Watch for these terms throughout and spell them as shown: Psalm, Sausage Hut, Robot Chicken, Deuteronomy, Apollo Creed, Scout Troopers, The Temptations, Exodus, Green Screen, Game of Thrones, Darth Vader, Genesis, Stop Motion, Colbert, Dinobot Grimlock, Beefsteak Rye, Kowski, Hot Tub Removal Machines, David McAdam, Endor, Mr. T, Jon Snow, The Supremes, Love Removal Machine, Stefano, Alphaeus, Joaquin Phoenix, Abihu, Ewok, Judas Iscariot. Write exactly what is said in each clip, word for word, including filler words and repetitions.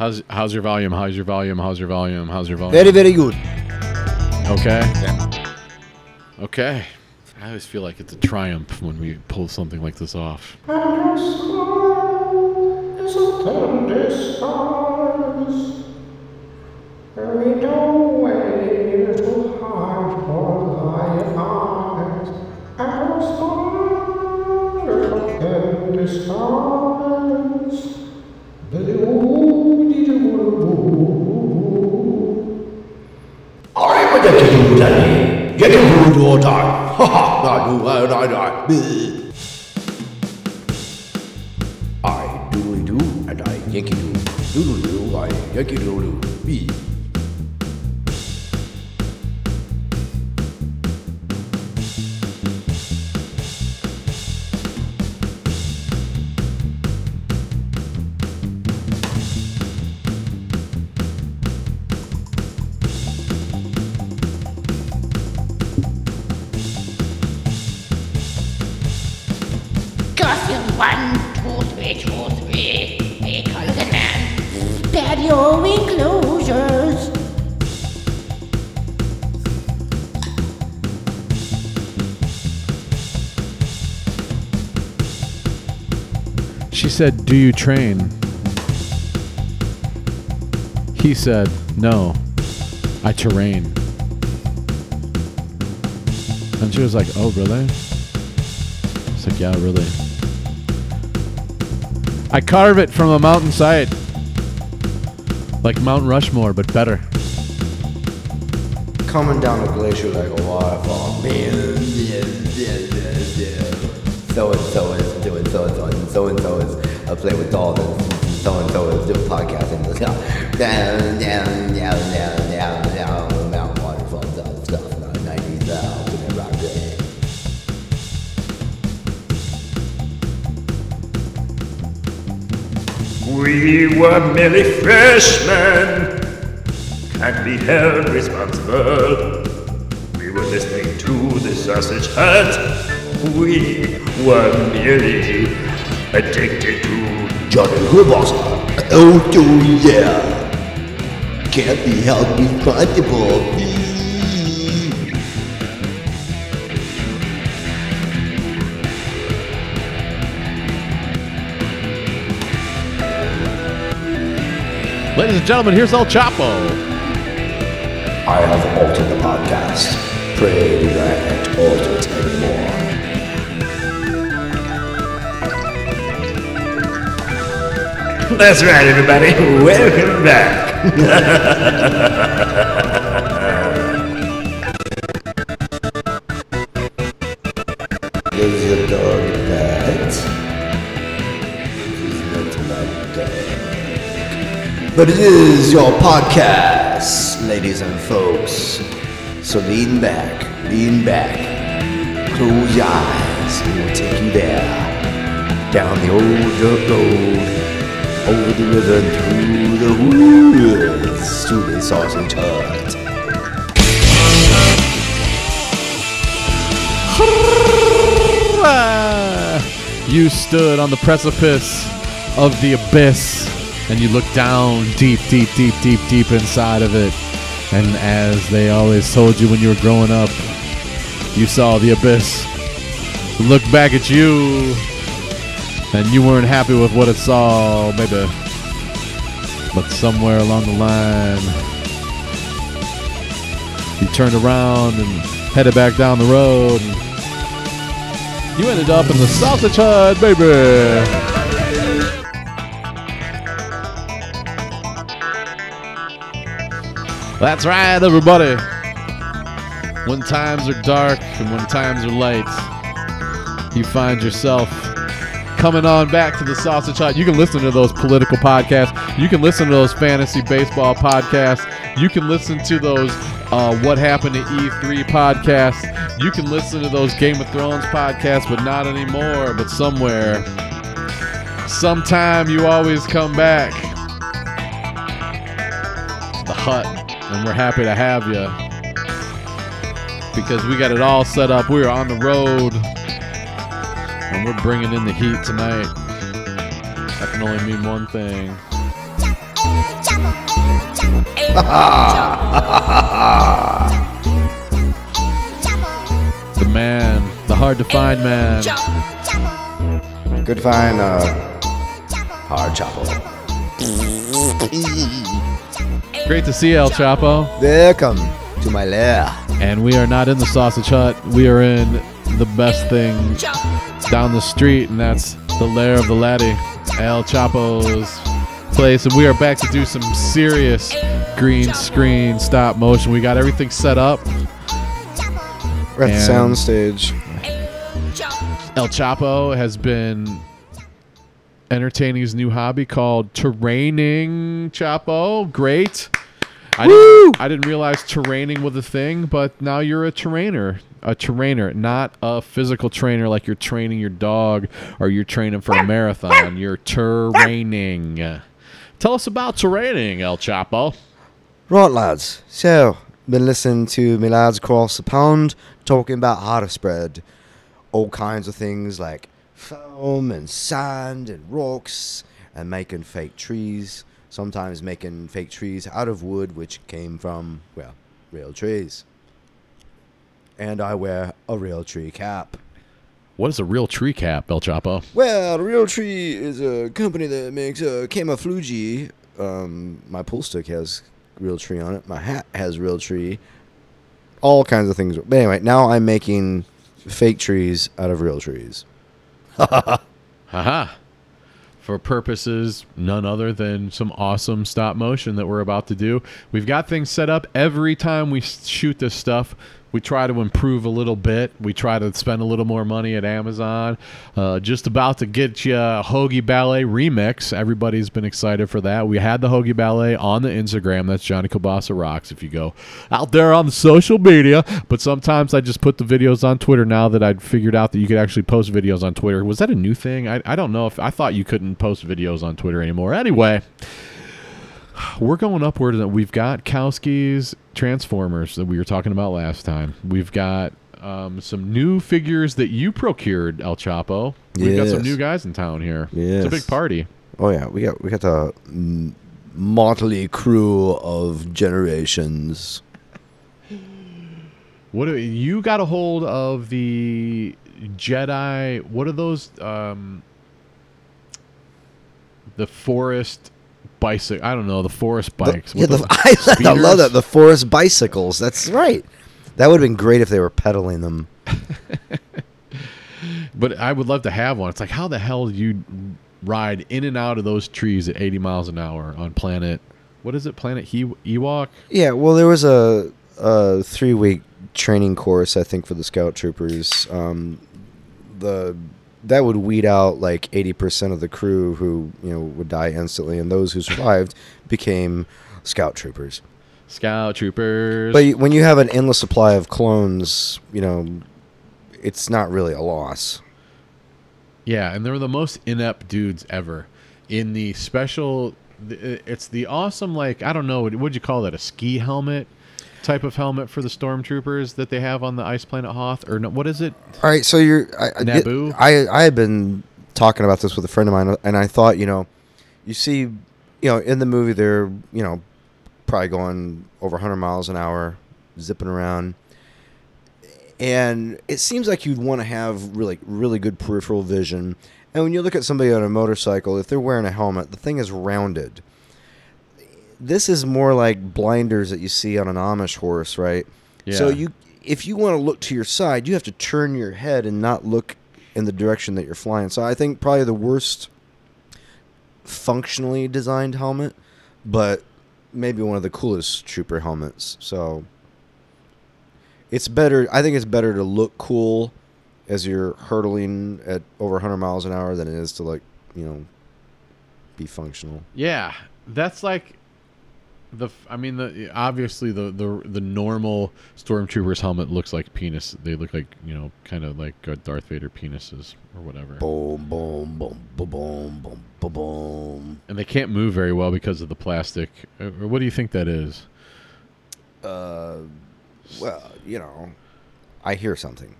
How's how's your volume? How's your volume? How's your volume? How's your volume? Very, very good. Okay. Yeah. Okay. I always feel like it's a triumph when we pull something like this off. I doodly do, and I yanky do. Doodly do, I yanky doodle be. Said, do you train? He said, no, I terrain. And she was like, oh, really? I was like, yeah, really. I carve it from a mountainside. Like Mount Rushmore, but better. Coming down the glacier like a waterfall. Man, yeah, yeah, yeah, yeah. So and so is doing so and so, and so and so is uh, playing with dolls, and so and so is doing podcasts, and just down, down, down, down, down, down, Mount Waterfalls, all stuff, not nineties, all good rock band. We were merely freshmen, can't be held responsible. We were listening to the Sausage Hut. We were merely addicted to Johnny Kielbasa. Oh, do yeah. Can't be held responsible. Ladies and gentlemen, here's El Chapo. I have altered the podcast. Pray do not alter it anymore. That's right, everybody. Welcome back. Is your dog bad? He's not my dog. But it is your podcast, ladies and folks. So lean back, lean back. Close your eyes, and we'll take you there. Down the old dirt road. Over the river and through the woods to the Sausage Hut. You stood on the precipice of the abyss, and you looked down deep, deep, deep, deep, deep inside of it. And as they always told you when you were growing up, you saw the abyss look back at you. And you weren't happy with what it saw, maybe. But somewhere along the line, you turned around and headed back down the road. And you ended up in the Sausage Hut, baby. That's right, everybody. When times are dark and when times are light, you find yourself coming on back to the Sausage Hut. You can listen to those political podcasts. You can listen to those fantasy baseball podcasts. You can listen to those uh, What Happened to E three podcasts. You can listen to those Game of Thrones podcasts, but not anymore, but somewhere. Sometime you always come back to the hut, and we're happy to have you because we got it all set up. We are on the road. And we're bringing in the heat tonight. That can only mean one thing. The man, the hard to find man. Good find, uh, hard Chapo. Great to see El Chapo. Welcome to my lair. And we are not in the Sausage Hut. We are in the best thing down the street, and that's the lair of the laddie, El Chapo's place. And we are back to do some serious green screen stop motion. We got everything set up. We're at the soundstage. El Chapo has been entertaining his new hobby called terraining. Chapo, great. I didn't, I didn't realize terraining was a thing, but now you're a terrainer. A terrainer, not a physical trainer like you're training your dog or you're training for a marathon. You're terraining. Tell us about terraining, El Chapo. Right, lads. So, been listening to me lads across the pond talking about how to spread all kinds of things like foam and sand and rocks and making fake trees. Sometimes making fake trees out of wood, which came from, well, real trees. And I wear a real tree cap. What is a real tree cap, El Chapo? Well, Real Tree is a company that makes a camouflage. Um, my pool stick has real tree on it. My hat has real tree. All kinds of things. But anyway, now I'm making fake trees out of real trees. Ha ha ha. Ha ha. For purposes none other than some awesome stop motion that we're about to do. We've got things set up. Every time we shoot this stuff, we try to improve a little bit. We try to spend a little more money at Amazon. Uh, just about to get you a Hoagie Ballet remix. Everybody's been excited for that. We had the Hoagie Ballet on the Instagram. That's Johnny Kielbasa Rocks if you go out there on the social media. But sometimes I just put the videos on Twitter now that I'd figured out that you could actually post videos on Twitter. Was that a new thing? I, I don't know. If I thought you couldn't post videos on Twitter anymore. Anyway, we're going upward. We've got Kowski's Transformers that we were talking about last time. We've got um, some new figures that you procured, El Chapo. We've yes. got some new guys in town here. Yes. It's a big party. Oh, yeah. We got we got a motley crew of generations. What do, you got a hold of the Jedi. What are those? Um, the forest... Bicycle. I don't know the forest bikes. The, yeah, the, I, I love that the forest bicycles. That's right. That would have been great if they were pedaling them. But I would love to have one. It's like, how the hell do you ride in and out of those trees at eighty miles an hour on planet? What is it? Planet he- Ewok. Yeah. Well, there was a, a three week training course I think for the Scout Troopers. Um, the That would weed out like eighty percent of the crew who you know would die instantly, and those who survived became Scout Troopers. Scout Troopers. But when you have an endless supply of clones, you know, it's not really a loss. Yeah, and they're the most inept dudes ever. In the special, it's the awesome like I don't know what'd you call that, a ski helmet type of helmet for the Stormtroopers that they have on the ice planet Hoth, or no, what is it? All right, so you're I, Naboo. I I had been talking about this with a friend of mine, and I thought, you know, you see, you know, in the movie they're you know probably going over one hundred miles an hour, zipping around, and it seems like you'd want to have really really good peripheral vision. And when you look at somebody on a motorcycle, if they're wearing a helmet, the thing is rounded. This is more like blinders that you see on an Amish horse, right? Yeah. So you, if you want to look to your side, you have to turn your head and not look in the direction that you're flying. So I think probably the worst functionally designed helmet, but maybe one of the coolest trooper helmets. So it's better. I think it's better to look cool as you're hurtling at over one hundred miles an hour than it is to like, you know, be functional. Yeah, that's like. The I mean the obviously the, the the normal Stormtrooper's helmet looks like penis. They look like you know kind of like Darth Vader penises or whatever. Boom boom boom boom boom boom boom. And they can't move very well because of the plastic. Or what do you think that is? Uh, well, you know, I hear something.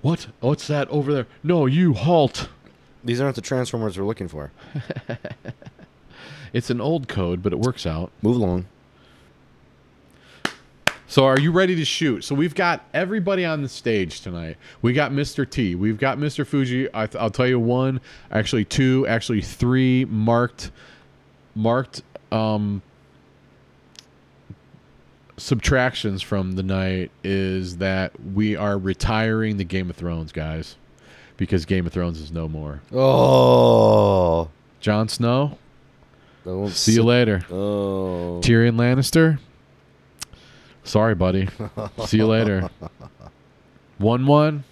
What? What's that over there? No, you halt. These aren't the Transformers we're looking for. It's an old code, but it works out. Move along. So are you ready to shoot? So we've got everybody on the stage tonight. We got Mister T. We've got Mister Fuji. I th- I'll tell you one, actually two, actually three marked, marked um, subtractions from the night is that we are retiring the Game of Thrones, guys, because Game of Thrones is no more. Oh. Jon Snow. Don't see you later. Oh. Tyrion Lannister. Sorry, buddy. See you later. one one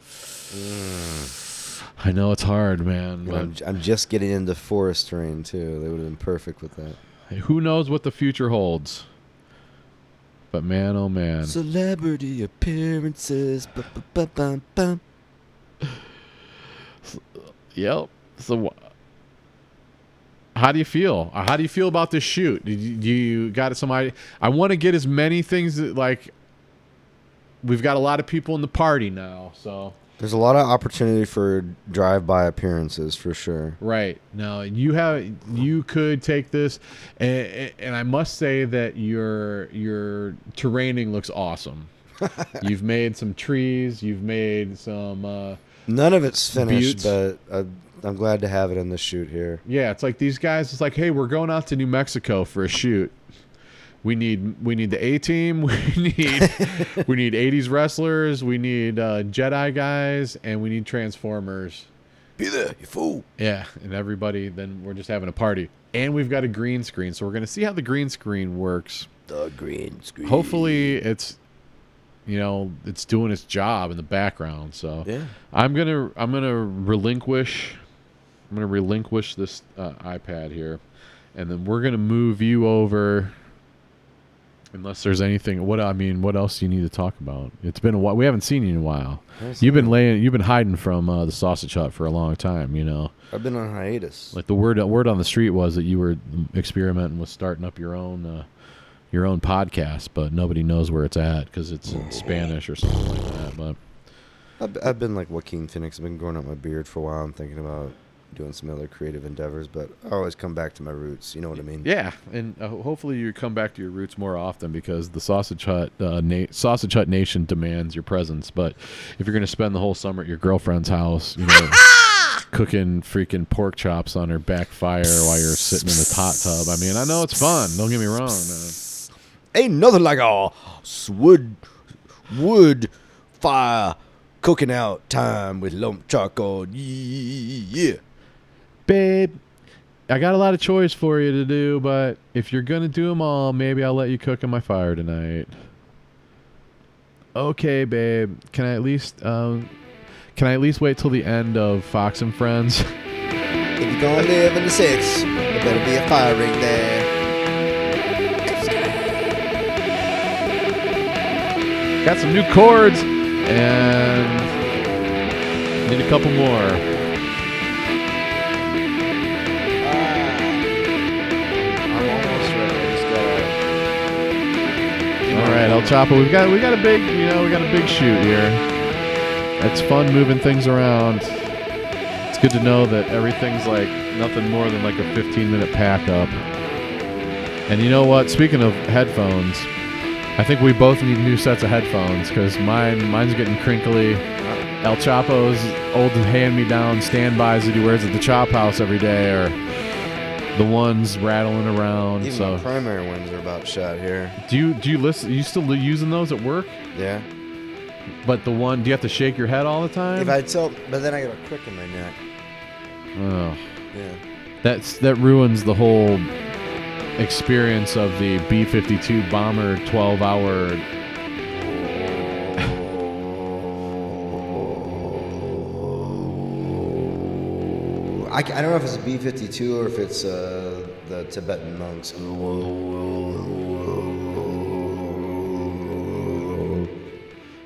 Mm. I know it's hard, man. But I'm, I'm just getting into forest terrain, too. They would have been perfect with that. Who knows what the future holds? But man, oh, man. Celebrity appearances. Ba-ba-ba-bum-bum. So, yep. So, how do you feel? How do you feel about this shoot? Do you, do you got some idea? I want to get as many things that, like, we've got a lot of people in the party now, so there's a lot of opportunity for drive-by appearances for sure. Right. Now you have you could take this, and, and I must say that your your terraining looks awesome. You've made some trees. You've made some. Uh, None of it's finished, buttes. but. Uh, I'm glad to have it in the shoot here. Yeah, it's like these guys, it's like, hey, we're going out to New Mexico for a shoot. We need we need the A-team, we need we need eighties wrestlers, we need uh, Jedi guys, and we need Transformers. Be there, you fool. Yeah, and everybody, then we're just having a party. And we've got a green screen, so we're going to see how the green screen works. The green screen. Hopefully it's... You know, it's doing its job in the background. So yeah. I'm gonna I'm gonna relinquish I'm gonna relinquish this uh, iPad here, and then we're gonna move you over. Unless there's anything, what I mean, what else do you need to talk about? It's been a while. We haven't seen you in a while. You've been laying, you've been hiding from uh, the Sausage Hut for a long time. You know, I've been on hiatus. Like the word word on the street was that you were experimenting with starting up your own. Uh, Your own podcast, but nobody knows where it's at because it's in Spanish or something like that. But I've, I've been like Joaquin Phoenix. I've been growing out my beard for a while. I'm thinking about doing some other creative endeavors, but I always come back to my roots. You know what I mean? Yeah, and uh, hopefully you come back to your roots more often because the Sausage Hut uh, na- Sausage Hut Nation demands your presence. But if you're going to spend the whole summer at your girlfriend's house, you know. Cooking freaking pork chops on her back fire while you're sitting in the hot tub. I mean, I know it's fun. Don't get me wrong, man. Ain't nothing like a wood, wood fire cooking out time with lump charcoal. Yeah. Babe, I got a lot of chores for you to do, but if you're going to do them all, maybe I'll let you cook in my fire tonight. Okay, babe. Can I at least... Um, Can I at least wait till the end of Fox and Friends? If you're going to live in the six, there better be a fire ring there. Got some new chords, and need a couple more. All right, El Chapo, we've got we got a big you know we got a big shoot here. It's fun moving things around. It's good to know that everything's like nothing more than like a fifteen minute pack up. And you know what? Speaking of headphones, I think we both need new sets of headphones because mine, mine's getting crinkly. El Chapo's old hand-me-down standbys that he wears at the chop house every day are the ones rattling around. Even so, the primary ones are about shot here. Do you do you listen? Are you still using those at work? Yeah. But the one, do you have to shake your head all the time? If I tilt, but then I got a crick in my neck. Oh. Yeah. That's, that ruins the whole experience of the B fifty-two bomber twelve hour oh. I, I don't know if it's a B fifty-two or if it's uh, the Tibetan monks.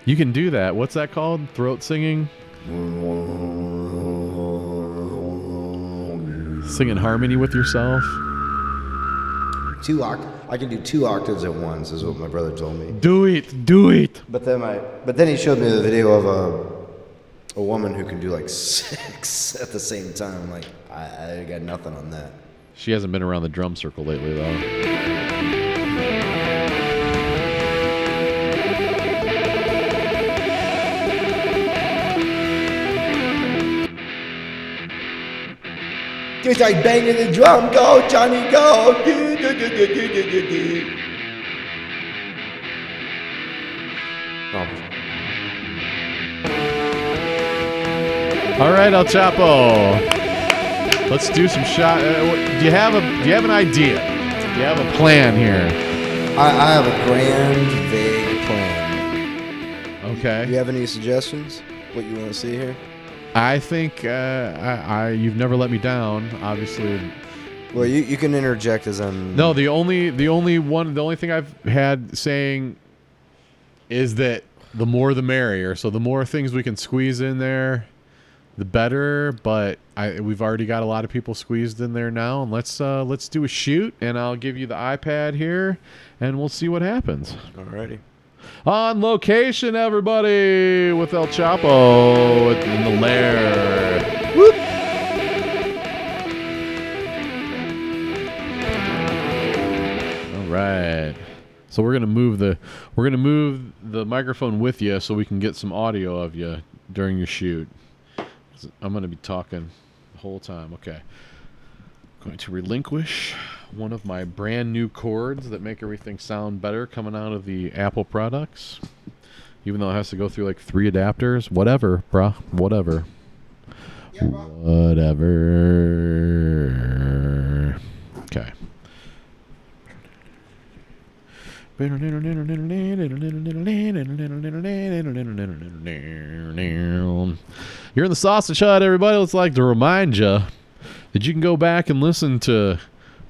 You can do that. What's that called? Throat singing? Sing in harmony with yourself? Two oct- I can do two octaves at once, is what my brother told me. Do it. Do it. But then I, But then he showed me the video of a, a woman who can do like six at the same time. Like, I, I got nothing on that. She hasn't been around the drum circle lately, though. Just like banging the drum, go Johnny, go! Do, do, do, do, do, do, do, do. Oh. All right, El Chapo. Let's do some shot. Uh, do you have a? Do you have an idea? Do you have a plan here? I, I have a grand, vague plan. Okay. Do you have any suggestions? What you want to see here? I think uh, I, I you've never let me down, obviously. Well, you, you can interject as I'm. No, the only the only one the only thing I've had saying is that the more the merrier. So the more things we can squeeze in there, the better. But I we've already got a lot of people squeezed in there now, and let's uh, let's do a shoot. And I'll give you the iPad here, and we'll see what happens. Alrighty. On location, everybody, with El Chapo in the lair. Whoop. All right. So we're gonna move the we're gonna move the microphone with you so we can get some audio of you during your shoot. I'm gonna be talking the whole time. Okay. I'm going to relinquish one of my brand new cords that make everything sound better coming out of the Apple products, even though it has to go through like three adapters. Whatever, bruh. Whatever. Yeah, bro. Whatever. Okay. You're in the Sausage Hut, everybody. Let's like to remind you that you can go back and listen to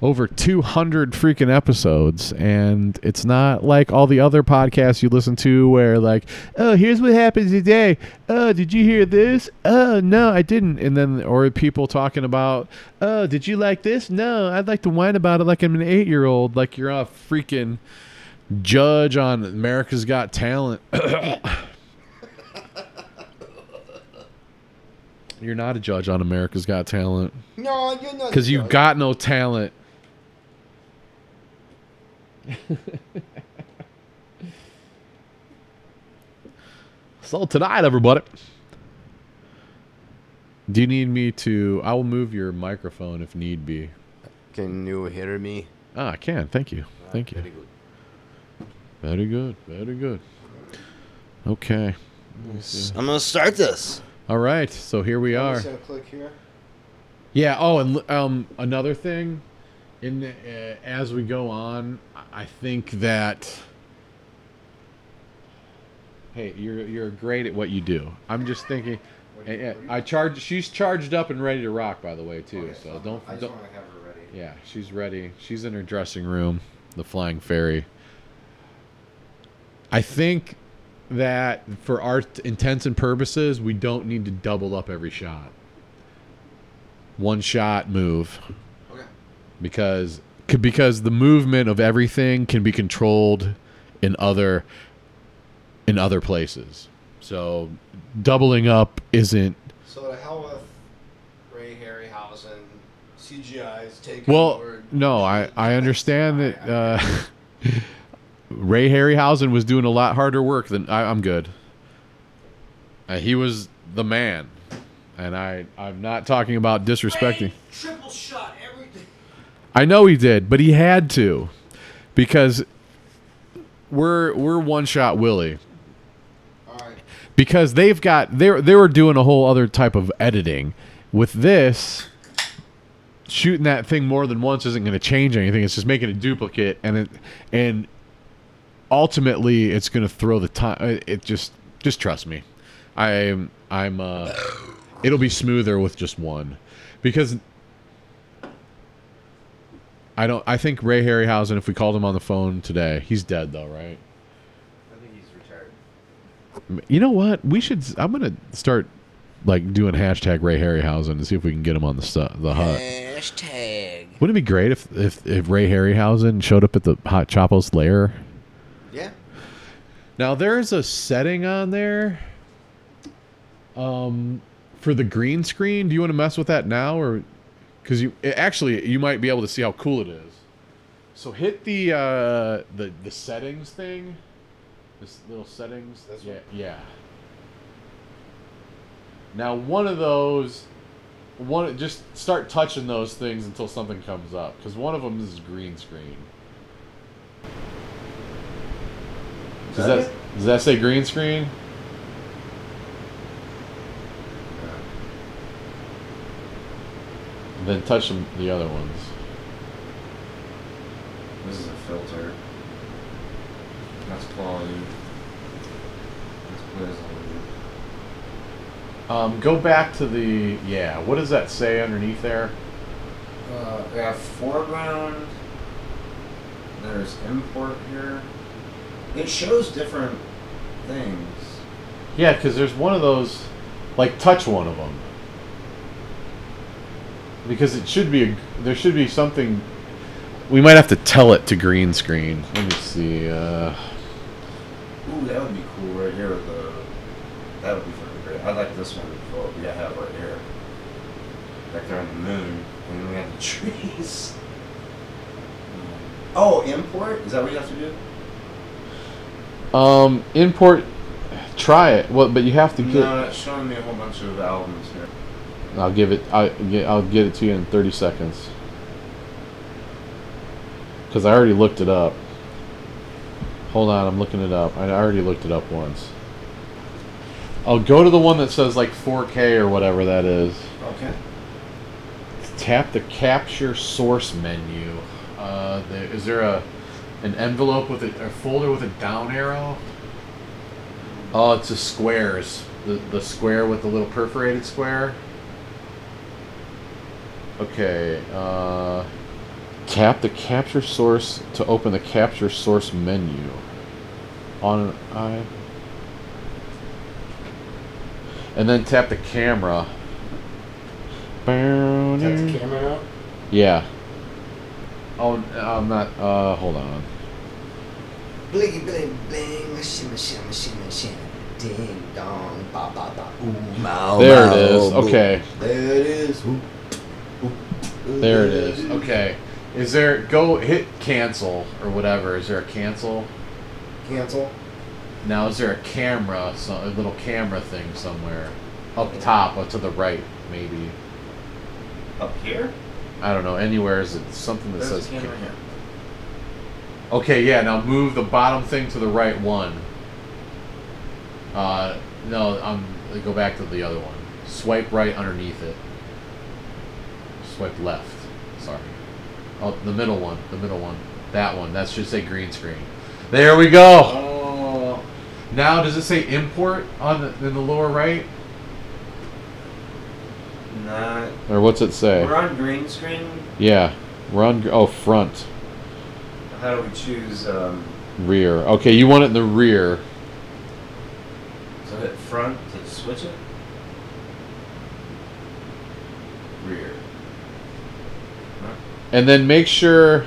over two hundred freaking episodes, and it's not like all the other podcasts you listen to where like, oh, here's what happens today, oh, did you hear this, oh, no, I didn't, and then, or people talking about, oh, did you like this, no, I'd like to whine about it like I'm an eight-year-old, like you're a freaking judge on America's Got Talent. You're not a judge on America's Got Talent. No, you're not, because you've got no talent. So tonight, everybody, do you need me to? I will move your microphone if need be. Can you hear me? Ah, I can. Thank you. Ah, Thank you. Very good. Very good. Very good. Okay. I'm gonna start this. All right. So here we are. Click here. Yeah. Oh, and um, another thing. In the, uh, as we go on, I think that, hey, you're you're great at what you do. I'm just thinking, you, I, I, I charge. She's charged up and ready to rock, by the way, too. Okay, so, so don't. I just don't, want to have her ready. Yeah, she's ready. She's in her dressing room, the Flying Fairy. I think that for our t- intents and purposes, we don't need to double up every shot. One shot move. Because because the movement of everything can be controlled in other in other places, so doubling up isn't. So to hell with Ray Harryhausen, C G I's take well, over. No, I, I understand that uh, Ray Harryhausen was doing a lot harder work than I, I'm good. Uh, he was the man, and I I'm not talking about disrespecting. Ray triple shot everything. I know he did, but he had to, because we're we're one shot Willie. All right. Because they've got they they were doing a whole other type of editing. With this, shooting that thing more than once isn't going to change anything. It's just making a duplicate, and it and ultimately it's going to throw the time. It just just trust me. I'm I'm uh, it'll be smoother with just one, because. I don't. I think Ray Harryhausen, if we called him on the phone today, he's dead though, right? I think he's retired. You know what? We should. I'm gonna start like doing hashtag Ray Harryhausen to see if we can get him on the stu- the hut. Hashtag. Wouldn't it be great if if if Ray Harryhausen showed up at the Hot Chapo's lair? Yeah. Now there's a setting on there. Um, for the green screen, do you want to mess with that now or? Because you it, actually you might be able to see how cool it is. So hit the uh, the the settings thing. This little settings. That's yeah, right. Yeah. Now one of those, one just start touching those things until something comes up. Because one of them is green screen. Is does that, that does that say green screen? Then touch them, the other ones. This is a filter. That's quality. That's quality. Um, go back to the yeah. What does that say underneath there? Uh, we have foreground. There's import here. It shows different things. Yeah, because there's one of those. Like touch one of them. Because it should be, a, there should be something. We might have to tell it to green screen. Let me see. Uh, Ooh, that would be cool right here. With the that would be fucking great. I like this one. Well, yeah, I have right here. Back there on the moon, and then we have the trees. Oh, import? Is that what you have to do? Um, import. Try it. Well, but you have to get. No, it's showing me a whole bunch of albums here. I'll give it. I, I'll get it to you in thirty seconds. Cause I already looked it up. Hold on, I'm looking it up. I already looked it up once. I'll go to the one that says like four K or whatever that is. Okay. Tap the capture source menu. Uh, there, is there a an envelope with a, a folder with a down arrow? Oh, it's the squares. The the square with the little perforated square. Okay, uh, tap the capture source to open the capture source menu. On an eye. And then tap the camera. Tap the camera out? Yeah. Oh, I'm not, uh, hold on. Bling, bling, bling, machine, machine, machine, machine. Ding, dong, ba, ba, ba, ooh, ma, there it is, okay. There it is, ooh. There it is. Okay. Is there... Go hit cancel or whatever. Is there a cancel? Cancel. Now, is there a camera, so, a little camera thing somewhere? Up top or to the right, maybe. Up here? I don't know. Anywhere is it something that There's says... camera here. Okay, yeah. Now move the bottom thing to the right one. Uh, no, I'm... Go back to the other one. Swipe right underneath it. Swipe left. Sorry. Oh, the middle one. The middle one. That one. That should say green screen. There we go. Oh. Now, does it say import on the, in the lower right? Not. Or what's it say? We're on green screen. Yeah. We're on. Oh, front. How do we choose? Um, rear. Okay, you want it in the rear. So hit front to switch it. Rear. And then make sure,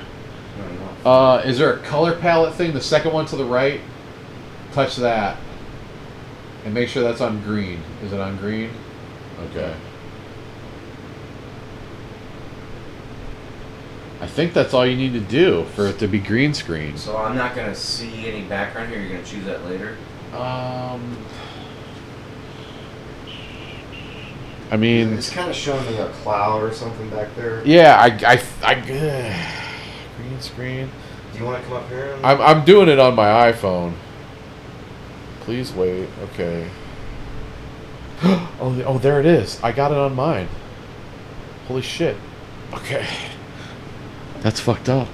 uh, is there a color palette thing? The second one to the right? Touch that. And make sure that's on green. Is it on green? Okay. I think that's all you need to do for it to be green screen. So I'm not going to see any background here? You're going to choose that later? Um... I mean, it's kind of showing me a cloud or something back there. Yeah, I, I, I uh, green screen. Do you want to come up here? I'm, I'm doing it on my iPhone. Please wait. Okay. Oh, oh, there it is. I got it on mine. Holy shit. Okay. That's fucked up.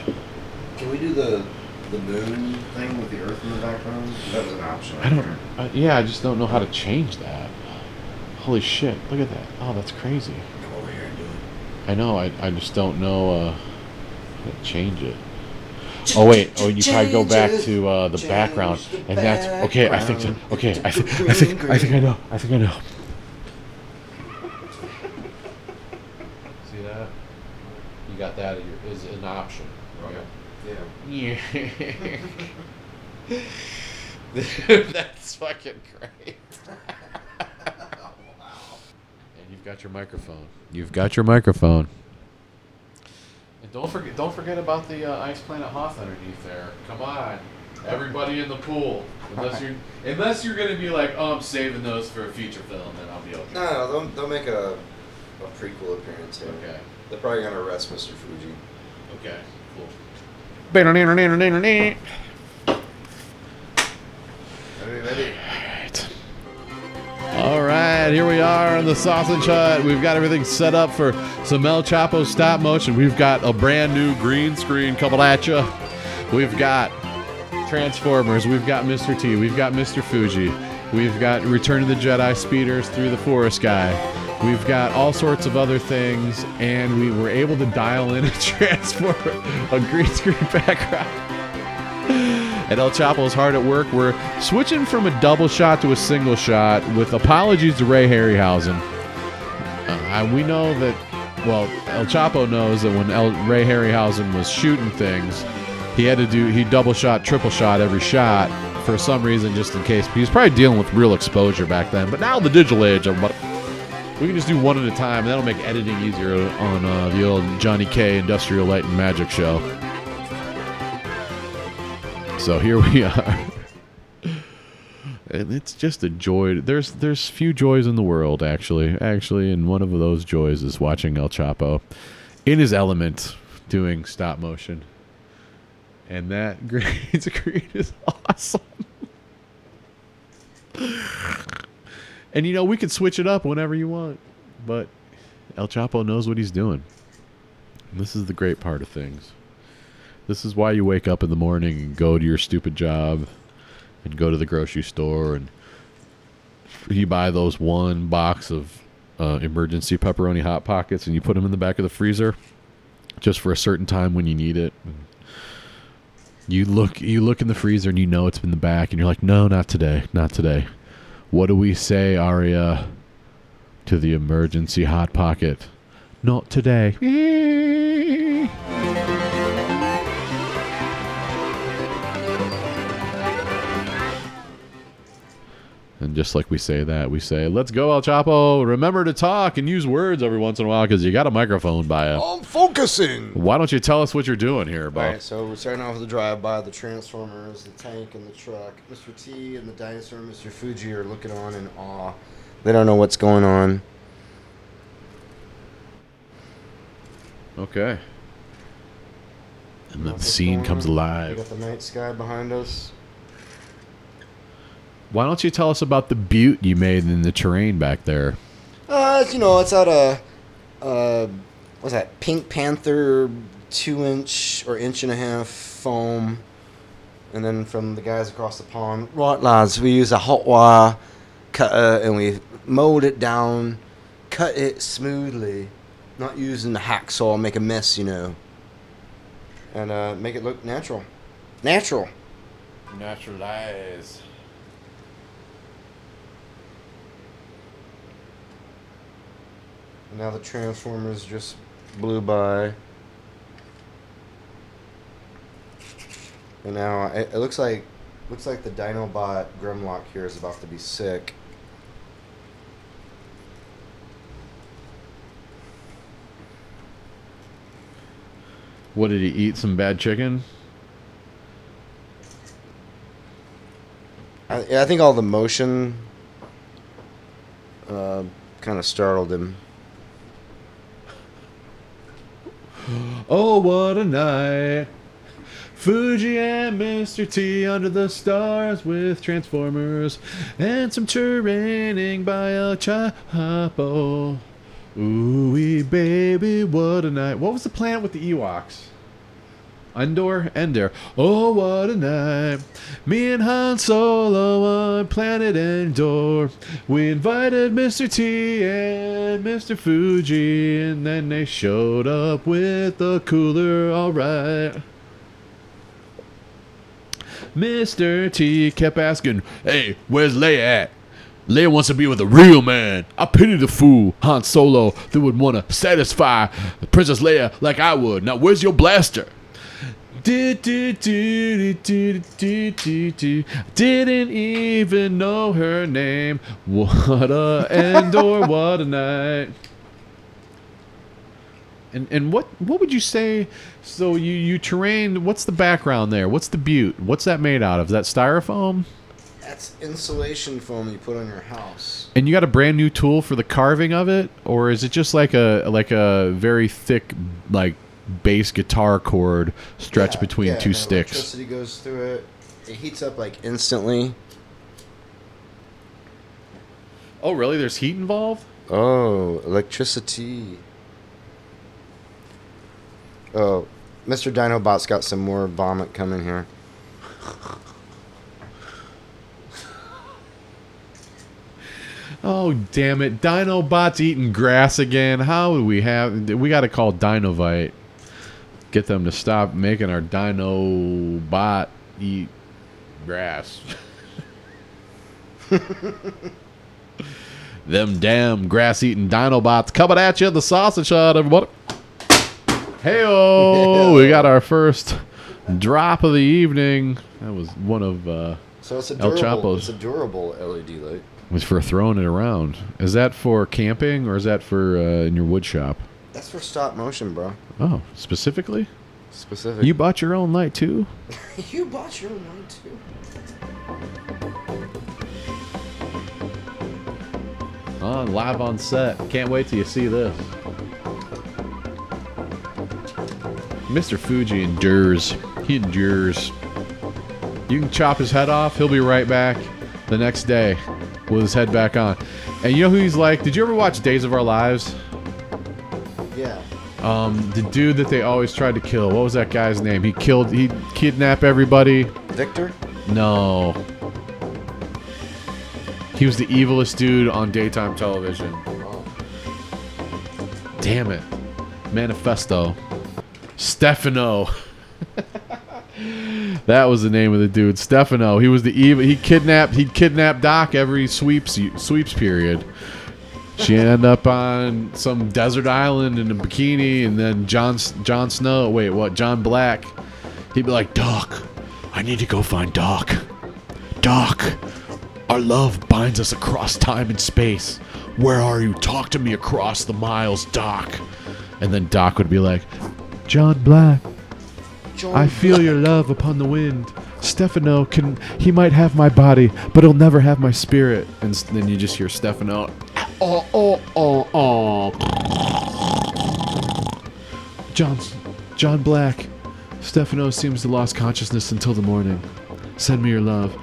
Can we do the the moon thing with the Earth in the background? That was an option. I don't. Uh, yeah, I just don't know how to change that. Holy shit, look at that. Oh, that's crazy. Come over here and do it. I know, I, I just don't know uh, how to change it. Ch oh, wait, oh, you probably go back it. to uh, the change background. The and background. That's, okay, I think, to, okay, I, th I, think, I think I know, I think I know. See that? You got that in your, is an option, right? Yeah. Yeah. Yeah. That's fucking great. You've got your microphone. You've got your microphone. Don't forget, don't forget about the uh, ice planet Hoth underneath there. Come on, everybody in the pool. Unless you're, unless you're gonna be like, oh, I'm saving those for a future film, then I'll be okay. No, no, they'll, they'll make a, a prequel appearance here. Okay. They're probably gonna arrest Mister Fuji. Okay. Cool. Ready, ready. All right, here we are in the Sausage Hut. We've got everything set up for some El Chapo stop motion. We've got a brand new green screen coming at you. We've got Transformers. We've got Mister T. We've got Mister Fuji. We've got Return of the Jedi speeders through the forest guy. We've got all sorts of other things, and we were able to dial in a Transformer, a green screen background. And El Chapo is hard at work. We're switching from a double shot to a single shot with apologies to Ray Harryhausen. Uh, we know that, well, El Chapo knows that when El, Ray Harryhausen was shooting things, he had to do, he double shot, triple shot every shot for some reason, just in case. He was probably dealing with real exposure back then. But now the digital age, everybody, we can just do one at a time. And that'll make editing easier on uh, the old Johnny K Industrial Light and Magic show. So here we are, and it's just a joy. There's there's few joys in the world, actually, actually, and one of those joys is watching El Chapo in his element doing stop motion, and that green screen is awesome. And you know we could switch it up whenever you want, but El Chapo knows what he's doing. And this is the great part of things. This is why you wake up in the morning and go to your stupid job and go to the grocery store and you buy those one box of uh, emergency pepperoni hot pockets and you put them in the back of the freezer just for a certain time when you need it. You look, you look in the freezer and you know it's in the back and you're like, no, not today, not today. What do we say, Aria, to the emergency hot pocket? Not today. And just like we say that, we say, let's go, El Chapo. Remember to talk and use words every once in a while because you got a microphone by you. I'm focusing. Why don't you tell us what you're doing here, Bob? All right, so we're starting off with the drive-by. The Transformers, the tank, and the truck. Mister T and the dinosaur, Mister Fuji, are looking on in awe. They don't know what's going on. Okay. And then the scene comes alive. We got the night sky behind us. Why don't you tell us about the butte you made in the terrain back there? Uh, you know, it's out of, uh, what's that, Pink Panther two-inch or inch-and-a-half foam. And then from the guys across the pond, right, lads, we use a hot wire cutter and we mowed it down, cut it smoothly, not using the hacksaw, make a mess, you know, and uh, make it look natural. Natural. Naturalize. Now the Transformers just blew by. And now it, it looks like looks like the Dinobot Grimlock here is about to be sick. What did he eat? Some bad chicken? I, I think all the motion uh, kind of startled him. Oh, what a night. Fuji and Mister T under the stars with Transformers and some terraining by El Chapo. Ooh-wee, baby, what a night. What was the planet with the Ewoks? Endor? Endor. Oh, what a night. Me and Han Solo on planet Endor. We invited Mister T and Mister Fuji, and then they showed up with a cooler, alright. Mister T kept asking, hey, where's Leia at? Leia wants to be with a real man. I pity the fool, Han Solo, that would want to satisfy Princess Leia like I would. Now, where's your blaster? Didn't even know her name. What a Endor, what a night. And and what, what would you say? So you, you terrain. What's the background there? What's the butte? What's that made out of? Is that styrofoam? That's insulation foam you put on your house. And you got a brand new tool for the carving of it, or is it just like a like a very thick like bass guitar cord stretched yeah, between yeah, two sticks? Electricity goes through it. It heats up like instantly. Oh, really? There's heat involved? Oh, electricity. Oh, Mister Dinobot's got some more vomit coming here. Oh, damn it. Dinobot's eating grass again. How do we have... We got to call Dinovite. Get them to stop making our Dinobot eat grass. Them damn grass-eating Dinobots coming at you. The Sausage Hut, everybody. Hey-oh! We got our first drop of the evening. That was one of uh, so it's a durable, El Chapo's. It's a durable L E D light. It was for throwing it around. Is that for camping or is that for uh, in your wood shop? That's for stop motion, bro. Oh, specifically? Specifically. You bought your own light, too? You bought your own light, too? On live on set. Can't wait till you see this. Mister Fuji endures. He endures. You can chop his head off. He'll be right back the next day with his head back on. And you know who he's like? Did you ever watch Days of Our Lives? Yeah. Um, the dude that they always tried to kill. What was that guy's name? He killed... He kidnapped everybody. Victor? No. He was the evilest dude on daytime television. Oh. Damn it. Manifesto. Stefano. That was the name of the dude. Stefano. He was the evil. He kidnapped He kidnapped Doc every sweeps sweeps period. She ended up on some desert island in a bikini, and then Jon Jon Snow. Wait, what? John Black. He'd be like, Doc, I need to go find Doc. Doc. Our love binds us across time and space. Where are you? Talk to me across the miles, Doc. And then Doc would be like, John Black, John I feel Black. Your love upon the wind. Stefano, can he might have my body, but he'll never have my spirit. And then you just hear Stefano. Oh, oh, oh, oh. John, John Black, Stefano seems to lost consciousness until the morning. Send me your love.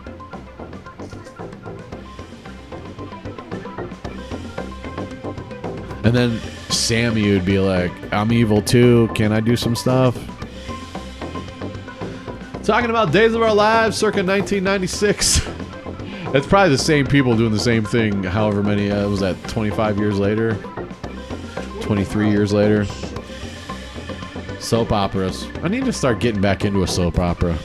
And then Sammy would be like, I'm evil too. Can I do some stuff? Talking about Days of Our Lives circa nineteen ninety-six. It's probably the same people doing the same thing however many, uh, was that twenty-five years later? twenty-three years later? Soap operas. I need to start getting back into a soap opera.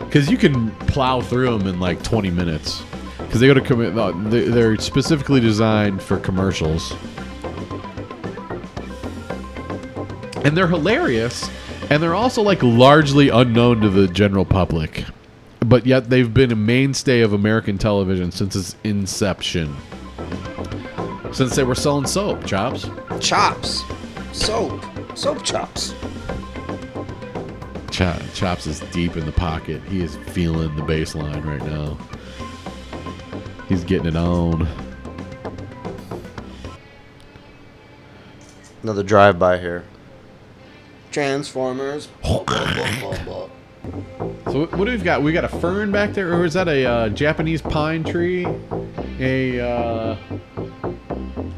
Because you can plow through them in like twenty minutes. Because they go to com- they're specifically designed for commercials, and they're hilarious, and they're also like largely unknown to the general public, but yet they've been a mainstay of American television since its inception. Since they were selling soap chops, chops, soap, soap chops. Ch- chops is deep in the pocket. He is feeling the bass line right now. He's getting it on. Another drive-by here. Transformers. Blah, blah, blah, blah. So what do we've got? We got a fern back there, or is that a uh, Japanese pine tree? A. Uh,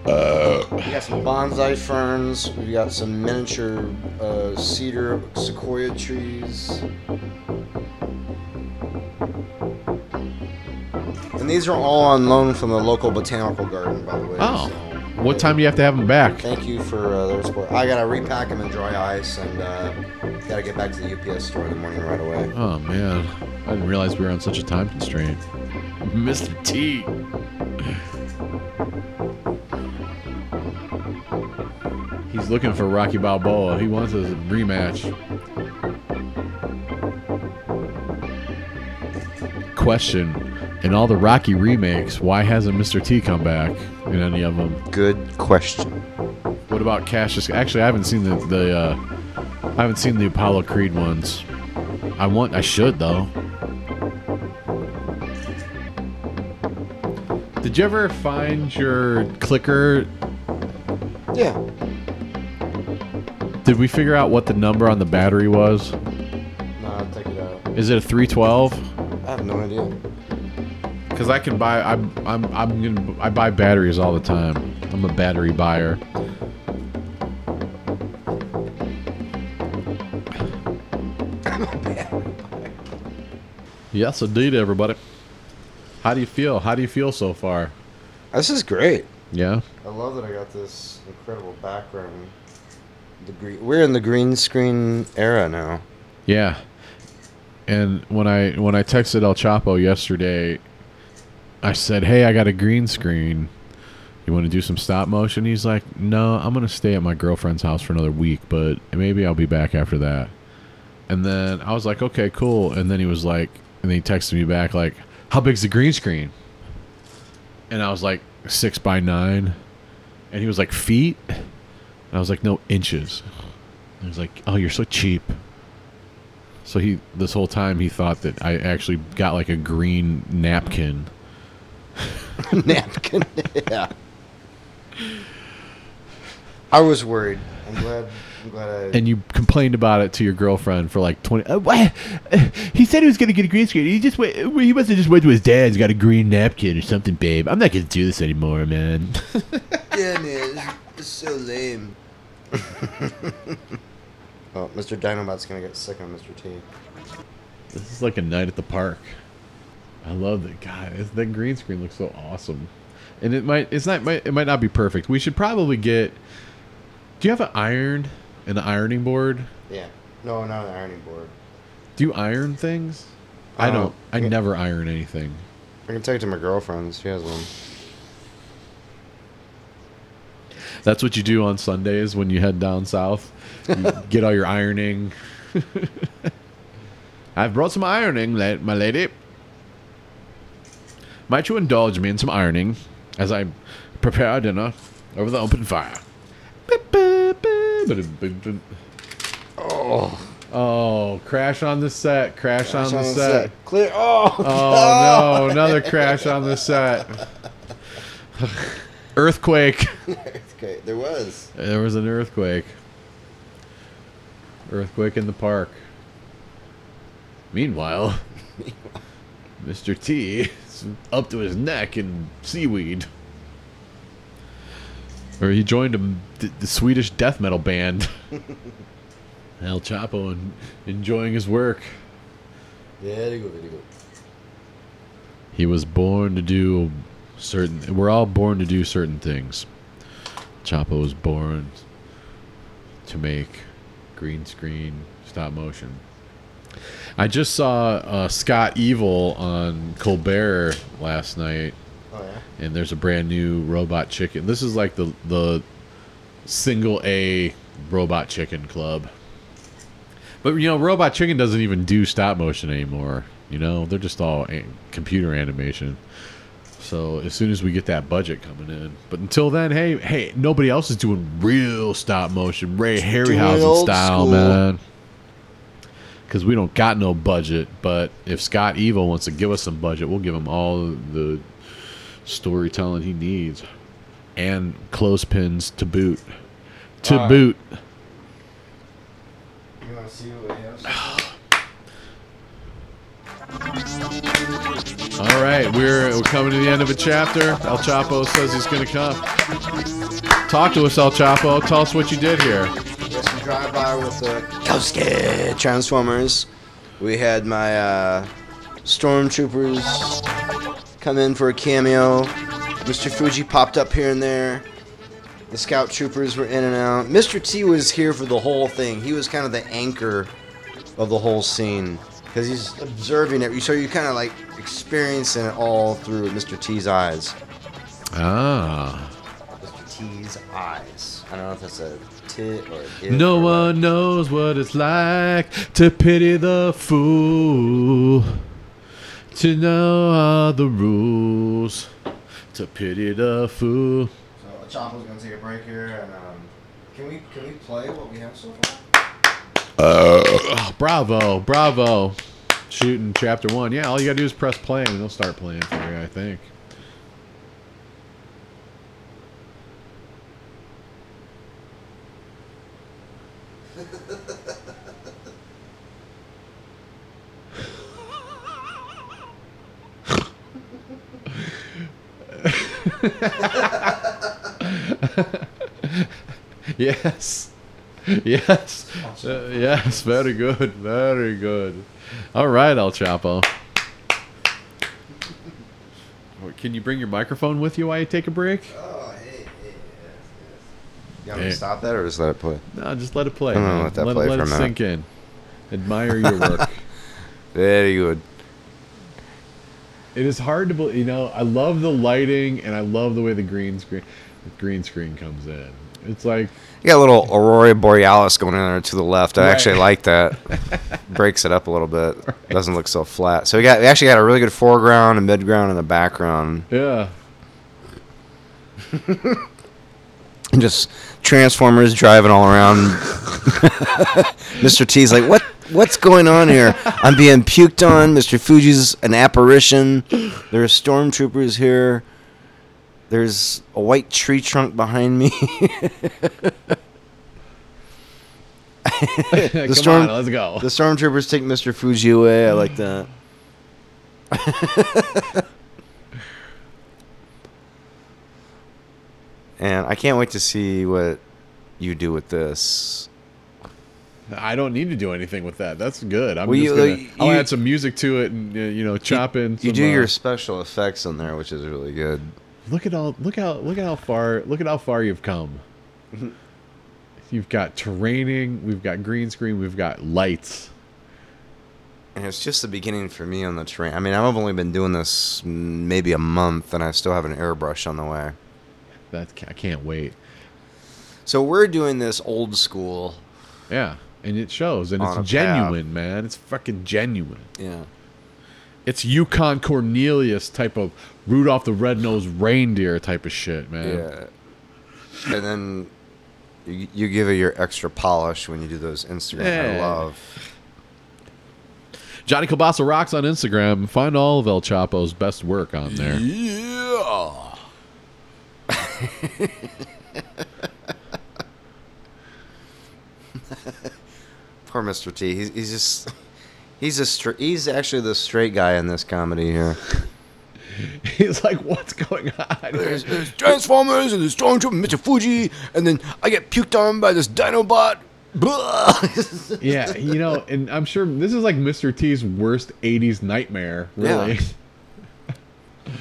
uh, we got some bonsai ferns. We've got some miniature uh, cedar sequoia trees. And these are all on loan from the local botanical garden, by the way. Oh. So, what time do you have to have them back? Thank you for uh, their support. I got to repack them in dry ice, and uh, got to get back to the U P S store in the morning right away. Oh, man. I didn't realize we were on such a time constraint. Mister T. He's looking for Rocky Balboa. He wants a rematch. Question. In all the Rocky remakes, why hasn't Mister T come back in any of them? Good question. What, about Cassius? Actually, I haven't seen the, the uh, I haven't seen the Apollo Creed ones. I want. I should though. Did you ever find your clicker? Yeah. Did we figure out what the number on the battery was? No, I'll take it out. Is it a three twelve? I have no idea. Because I can buy. I'm. I'm. I'm gonna. I buy batteries all the time. I'm a battery buyer. I'm a battery buyer. Yes, indeed, everybody. How do you feel? How do you feel so far? This is great. Yeah. I love that I got this incredible background. The green, we're in the green screen era now. Yeah. And when I when I texted El Chapo yesterday, I said, hey, I got a green screen. You want to do some stop motion? He's like, no, I'm going to stay at my girlfriend's house for another week, but maybe I'll be back after that. And then I was like, okay, cool. And then he was like, and then he texted me back like, how big's the green screen? And I was like, six by nine. And he was like, feet? And I was like, no, inches. And he was like, oh, you're so cheap. So he, this whole time he thought that I actually got like a green napkin. Napkin, yeah. I was worried. I'm glad. I'm glad I... And you complained about it to your girlfriend for like twenty. Uh, what? He said he was gonna get a green screen. He just went. He must have just went to his dad's. Got a green napkin or something, babe. I'm not gonna do this anymore, man. Yeah, man. It's so lame. Oh, Mister Dinobot's gonna get sick on Mister T. This is like a night at the park. I love that. God, that green screen looks so awesome, and it might—it's not. Might, it might not be perfect. We should probably get. Do you have an iron, an ironing board? Yeah. No, not an ironing board. Do you iron things? I, I don't. don't. I, I can, never iron anything. I can take it to my girlfriend. She has one. That's what you do on Sundays when you head down south. You get all your ironing. I've brought some ironing, my lady. Might you indulge me in some ironing as I prepare our dinner over the open fire? Oh, oh! Crash on the set! Crash, crash on the on set! set. Clear! Oh, oh no! Another crash on the set! Earthquake! Earthquake! There was. There was an earthquake. Earthquake in the park. Meanwhile, Mister T. Up to his neck in seaweed. Or he joined a, the, the Swedish death metal band. El Chapo and enjoying his work. Very good, very good. He was born to do certain... We're all born to do certain things. Chapo was born to make green screen stop motion. I just saw uh, Scott Evil on Colbert last night. Oh, yeah? And there's a brand new Robot Chicken. This is like the the single A Robot Chicken Club. But, you know, Robot Chicken doesn't even do stop motion anymore. You know, they're just all a- computer animation. So as soon as we get that budget coming in. But until then, hey, hey, nobody else is doing real stop motion. Ray Harryhausen style, man. Because we don't got no budget, but if Scott Evil wants to give us some budget, we'll give him all the storytelling he needs. And clothespins to boot. To uh, boot. You want to see what he has? All right, we're, we're coming to the end of a chapter. El Chapo says he's going to come. Talk to us, El Chapo. Tell us what you did here. Drive by with the Kowski Transformers. We had my uh, Stormtroopers come in for a cameo. Mister Fuji popped up here and there. The Scout Troopers were in and out. Mister T was here for the whole thing. He was kind of the anchor of the whole scene because he's observing it. So you're kind of like experiencing it all through Mister T's eyes. Ah. Mister T's eyes. I don't know if that's a... No one knows what it's like to pity the fool, to know all the rules, to pity the fool. So, Chapo's going to take a break here, and um, Can we can we play what we have so far? Uh, oh, bravo, bravo. Shooting chapter one. Yeah, all you gotta do is press play and they'll start playing for you, I think. Yes. Yes. Uh, yes. Very good. Very good. All right, El Chapo. Can you bring your microphone with you while you take a break? Oh, hey, hey, yes, yes. You want me to stop that or just let it play? No, just let it play. No, let that let play it, for let a minute. Let it sink in. Admire your work. Very good. It is hard to believe. You know, I love the lighting and I love the way the green screen, the green screen comes in. It's like you got a little Aurora Borealis going in there to the left. I right. actually like that. Breaks it up a little bit. Right. Doesn't look so flat. So we got we actually got a really good foreground, a midground, and a background. Yeah. Just Transformers driving all around. Mister T's like, what? What's going on here? I'm being puked on. Mister Fuji's an apparition. There are stormtroopers here. There's a white tree trunk behind me. Come storm, on, let's go. The stormtroopers take Mister Fuji away. I like that. And I can't wait to see what you do with this. I don't need to do anything with that. That's good. I'm well, just gonna, you, I'll you, add some music to it and, you know, chop you, in some, you do uh, your special effects in there, which is really good. Look at all! Look how! Look at how far! Look at how far you've come. You've got terraining. We've got green screen. We've got lights. And it's just the beginning for me on the terrain. I mean, I've only been doing this maybe a month, and I still have an airbrush on the way. That I can't wait. So we're doing this old school. Yeah, and it shows, and it's genuine, path. man. It's fucking genuine. Yeah. It's Yukon Cornelius type of Rudolph the Red-Nosed Reindeer type of shit, man. Yeah. And then you, you give it your extra polish when you do those Instagram. Hey. I love. Johnny Kielbasa Rocks on Instagram. Find all of El Chapo's best work on there. Yeah. Poor Mister T. He's, he's just... He's a str- he's actually the straight guy in this comedy here. He's like, what's going on? There's, there's Transformers and there's Stormtroopers, Mister Fuji, and then I get puked on by this Dinobot. Yeah, you know, and I'm sure this is like Mister T's worst eighties nightmare, really. Yeah.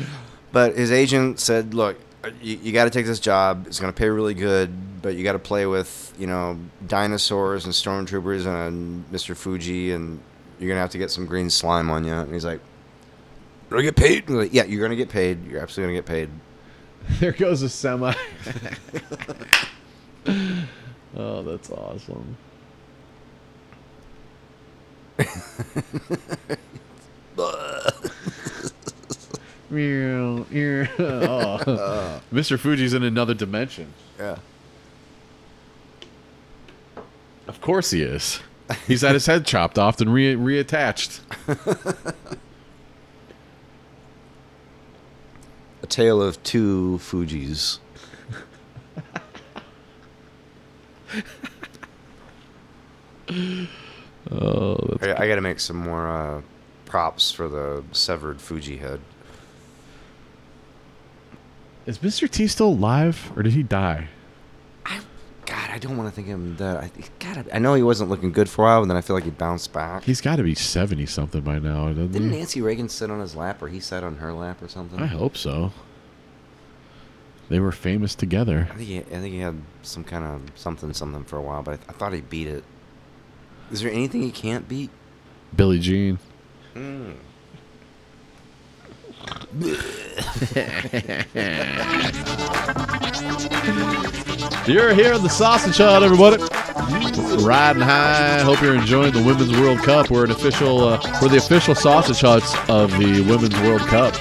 But his agent said, look, you, you got to take this job. It's going to pay really good, but you got to play with, you know, dinosaurs and Stormtroopers and Mister Fuji and... You're going to have to get some green slime on you. And he's like, do I get paid? Like, yeah, you're going to get paid. You're absolutely going to get paid. There goes a semi. Oh, that's awesome. Oh. Mister Fuji's in another dimension. Yeah. Of course he is. He's had his head chopped off and re- reattached. A tale of two Fujis. Oh, that's I, I got to make some more uh, props for the severed Fuji head. Is Mister T still alive, or did he die? God, I don't want to think of him that. I, God, I know he wasn't looking good for a while, and then I feel like he bounced back. He's got to be seventy-something by now, doesn't Didn't he? Nancy Reagan sit on his lap, or he sat on her lap or something? I hope so. They were famous together. I think he, I think he had some kind of something-something for a while, but I, I thought he beat it. Is there anything he can't beat? Billie Jean. Mm. You're here at the Sausage Hut, everybody. Riding high. Hope you're enjoying the Women's World Cup. We're an official, uh, we're the official Sausage Huts of the Women's World Cup.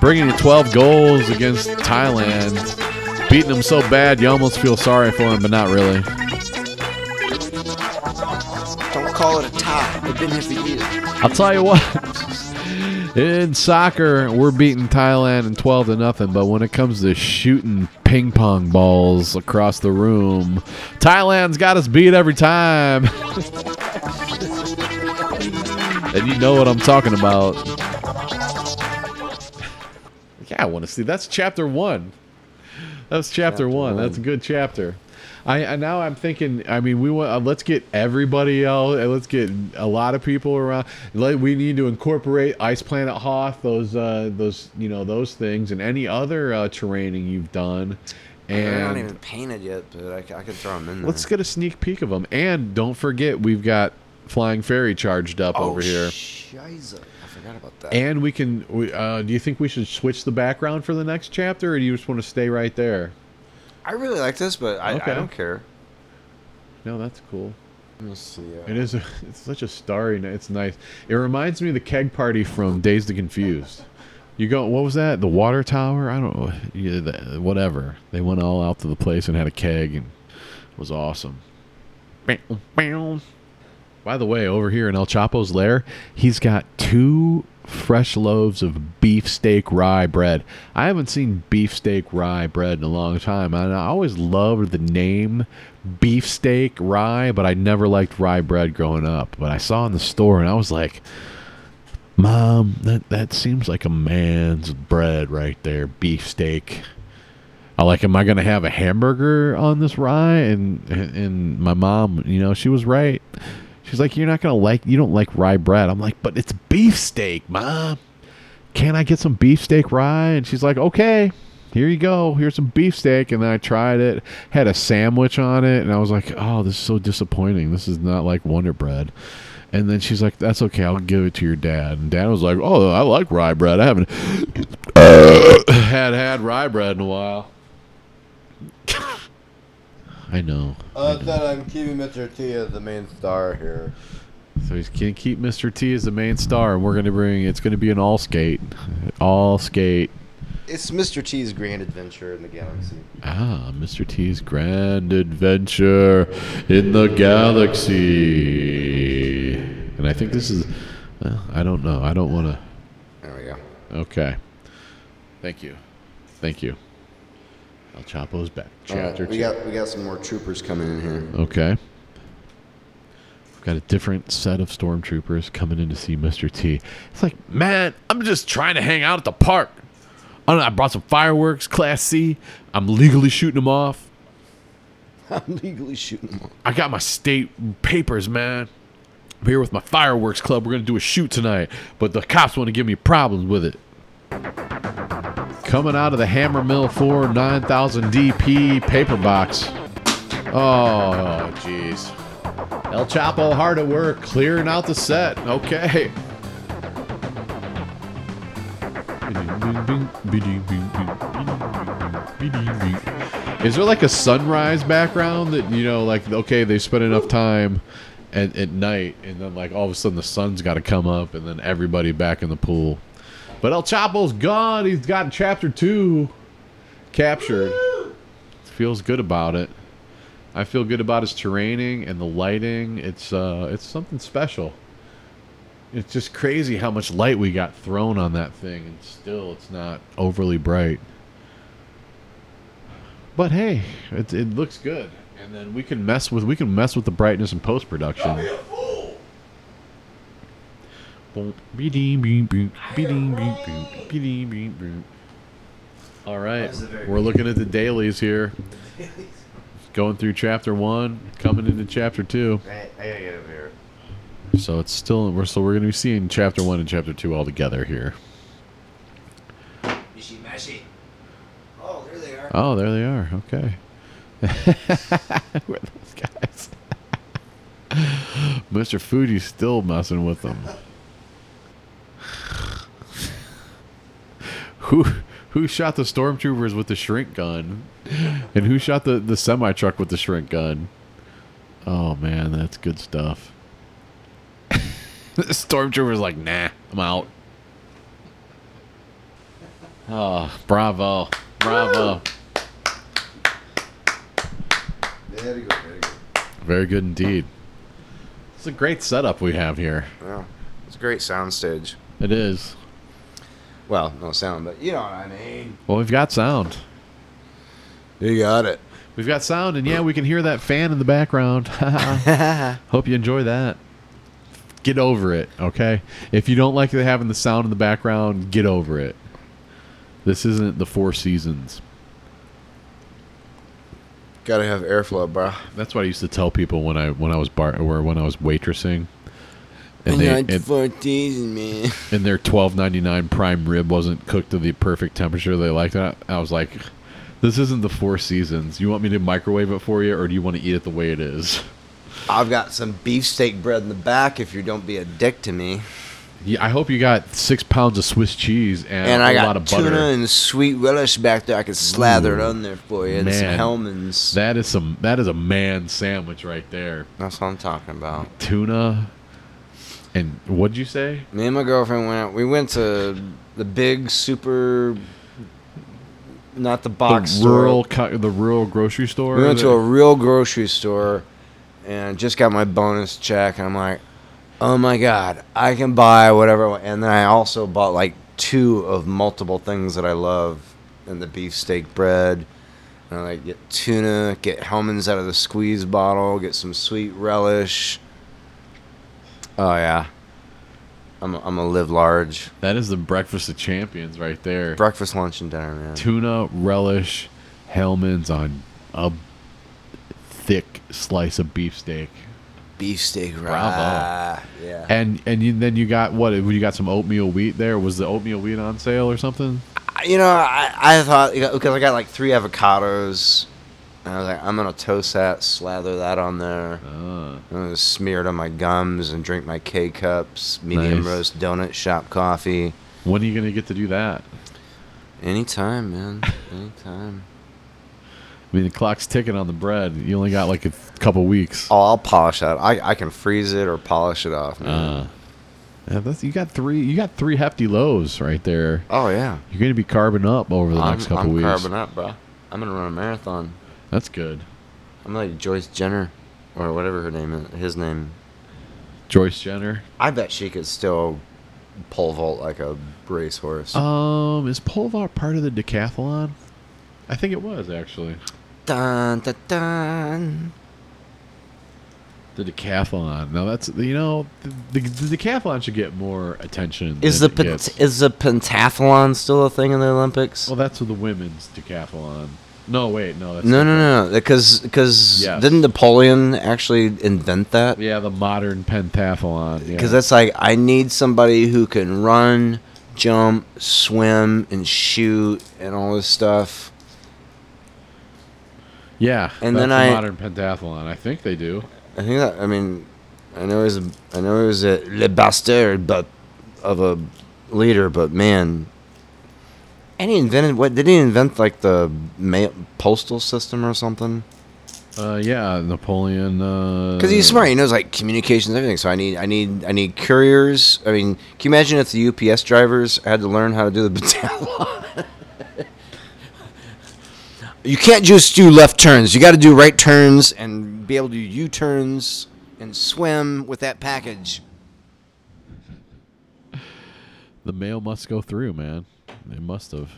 Bringing you twelve goals against Thailand beating him so bad you almost feel sorry for him, but not really. Don't call it a tie. They've been here for years. I'll tell you what. In soccer, we're beating Thailand in twelve to nothing, but when it comes to shooting ping pong balls across the room, Thailand's got us beat every time. And you know what I'm talking about. Yeah, I want to see. That's chapter one. That's chapter, chapter one. one. That's a good chapter. I, I now I'm thinking. I mean, we want. Uh, let's get everybody out. Let's get a lot of people around. Let, we need to incorporate Ice Planet Hoth. Those, uh, those, you know, those things, and any other uh, terraining you've done. And I haven't even painted yet, but I, I can throw them in there. Let's get a sneak peek of them, and don't forget we've got Flying Fairy charged up oh, over here. Shiza. I forgot about that. And we can. We, uh, do you think we should switch the background for the next chapter, or do you just want to stay right there? I really like this, but I, okay. I don't care. No, that's cool. Let's see. Uh, it is. A, it's such a starry night. It's nice. It reminds me of the keg party from Dazed and Confused. You go. What was that? The water tower? I don't know. Yeah, the, whatever. They went all out to the place and had a keg, and it was awesome. By the way, over here in El Chapo's lair, he's got two fresh loaves of beefsteak rye bread. I haven't seen beefsteak rye bread in a long time. And I always loved the name beefsteak rye, but I never liked rye bread growing up. But I saw in the store, and I was like, Mom, that, that seems like a man's bread right there, beefsteak. I like, am I going to have a hamburger on this rye? And, and my mom, you know, she was right. She's like, you're not going to like, you don't like rye bread. I'm like, but it's beefsteak, Mom. Can I get some beefsteak rye? And she's like, okay, here you go. Here's some beefsteak. And then I tried it, had a sandwich on it. And I was like, oh, this is so disappointing. This is not like Wonder Bread. And then she's like, that's okay. I'll give it to your dad. And Dad was like, oh, I like rye bread. I haven't had had rye bread in a while. I know. Uh, I know. That I'm keeping Mister T as the main star here. So he's gonna keep Mister T as the main star, and we're gonna bring. It's gonna be an all skate, all skate. It's Mister T's grand adventure in the galaxy. Ah, Mister T's grand adventure in the galaxy. And I think this is. Well, I don't know. I don't want to. There we go. Okay. Thank you. Thank you. El Chapo's back. Chapter right, we two. Got, we got some more troopers coming in here. Okay. We've got a different set of stormtroopers coming in to see Mister T. It's like, man, I'm just trying to hang out at the park. I don't know, I brought some fireworks, Class C. I'm legally shooting them off. I'm legally shooting them off. I got my state papers, man. I'm here with my fireworks club. We're going to do a shoot tonight, but the cops want to give me problems with it. Coming out of the Hammer Mill Four nine thousand D P paper box. Oh, jeez. El Chapo hard at work, clearing out the set. Okay. Is there like a sunrise background that, you know, like, okay, they spent enough time at, at night, and then like all of a sudden the sun's got to come up, and then everybody back in the pool. But El Chapo's gone. He's got chapter two captured. Feels good about it. I feel good about his terraining and the lighting. It's uh, it's something special. It's just crazy how much light we got thrown on that thing, and still it's not overly bright. But hey, it it looks good. And then we can mess with we can mess with the brightness in post production. All right, we're looking at the dailies here. Going through chapter one, coming into chapter two. I gotta get over here. So it's still we're so we're gonna be seeing chapter one and chapter two all together here. Oh, there they are. Oh, there they are. Okay. Where are those guys? Mister Fuji's still messing with them. Who who shot the stormtroopers with the shrink gun? And who shot the, the semi-truck with the shrink gun? Oh, man, that's good stuff. The stormtrooper's like, nah, I'm out. Oh, bravo. Bravo. Very good, very good. Very good indeed. It's a great setup we have here. Well, it's a great soundstage. It is. Well, no sound, but you know what I mean. Well, we've got sound. You got it. We've got sound, and yeah, we can hear that fan in the background. Hope you enjoy that. Get over it, okay? If you don't like having the sound in the background, get over it. This isn't the Four Seasons. Gotta have airflow, bro. That's what I used to tell people when I when I was bar or when I was waitressing. And they, and, fourteen, man. And their twelve ninety-nine prime rib wasn't cooked to the perfect temperature they liked it. I was like, this isn't the Four Seasons. You want me to microwave it for you, or do you want to eat it the way it is? I've got some beefsteak bread in the back if you don't be a dick to me. Yeah, I hope you got six pounds of Swiss cheese and, and I a got lot of butter. Tuna and sweet relish back there. I could slather Ooh, it on there for you. And man, some Hellman's. That is some. That is a man sandwich right there. That's what I'm talking about. Tuna. And what'd you say? Me and my girlfriend went out. We went to the big super. Not the box the rural store. Co- the rural grocery store. We went to a real grocery store, and just got my bonus check. And I'm like, oh my God, I can buy whatever. And then I also bought like two of multiple things that I love, and the beefsteak bread. And I like, get tuna, get Hellman's out of the squeeze bottle, get some sweet relish. Oh yeah, I'm a, I'm a live large. That is the breakfast of champions right there. Breakfast, lunch, and dinner, man. Tuna, relish, Hellman's on a thick slice of beefsteak. Beefsteak, right? Bravo. Yeah. And and you, then you got what? You got some oatmeal wheat there. Was the oatmeal wheat on sale or something? You know, I, I thought, because I got like three avocados, and I was like, I'm gonna toast that, slather that on there, uh, and I'm gonna smear it on my gums and drink my K cups, medium nice. Roast donut shop coffee. When are you gonna get to do that? Anytime, man. Anytime. I mean, the clock's ticking on the bread. You only got like a couple weeks. Oh, I'll polish that. I I can freeze it or polish it off. Man. Uh, yeah, that's, you got three. You got three hefty lows right there. Oh yeah. You're gonna be carbon up over the I'm, next couple I'm weeks. I'm carbon up, bro. I'm gonna run a marathon. That's good. I'm like Joyce Jenner, or whatever her name is. His name. Joyce Jenner. I bet she could still pole vault like a racehorse. Um, is pole vault part of the decathlon? I think it was actually. Dun, dun, dun. The decathlon. Now that's you know the, the, the decathlon should get more attention. Is the pent- is the pentathlon still a thing in the Olympics? Well, that's the women's decathlon. No, wait, no. That's no, no, no, because because yes. Didn't Napoleon actually invent that? Yeah, the modern pentathlon. Because yeah. That's like I need somebody who can run, jump, swim, and shoot, and all this stuff. Yeah, and that's then I, modern pentathlon. I think they do. I think that. I mean, I know he's. I know he's a le bastard, but of a leader. But man, and he invented what? Did he invent like the mail, postal system or something? Uh, yeah, Napoleon. Because uh, he's smart. He knows like communications, and everything. So I need. I need. I need couriers. I mean, can you imagine if the U P S drivers had to learn how to do the pentathlon? You can't just do left turns. You got to do right turns and be able to do U-turns and swim with that package. The mail must go through, man. It must have.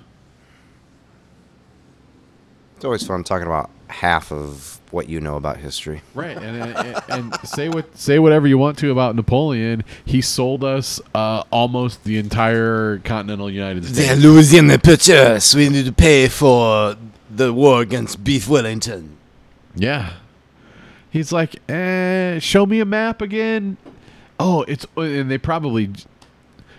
It's always fun talking about half of what you know about history. Right, and and, and say what say whatever you want to about Napoleon. He sold us uh, almost the entire continental United States. They're losing the purchase. We need to pay for the war against Beef Wellington. Yeah, he's like, eh, show me a map again. Oh, it's and they probably.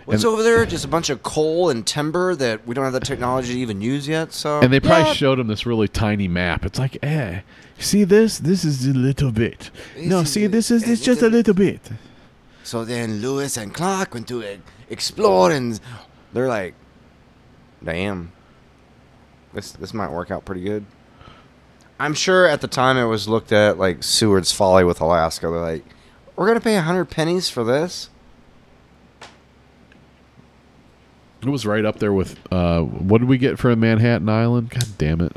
What's over there? Just a bunch of coal and timber that we don't have the technology to even use yet. So, and they probably yeah. showed him this really tiny map. It's like, eh, see this? This is a little bit. This no, see, this is it's just a little bit. So then Lewis and Clark went to explore, and they're like, damn, this this might work out pretty good. I'm sure at the time it was looked at like Seward's Folly with Alaska. They're like, we're going to pay one hundred pennies for this. It was right up there with, uh, what did we get for a Manhattan Island? God damn it.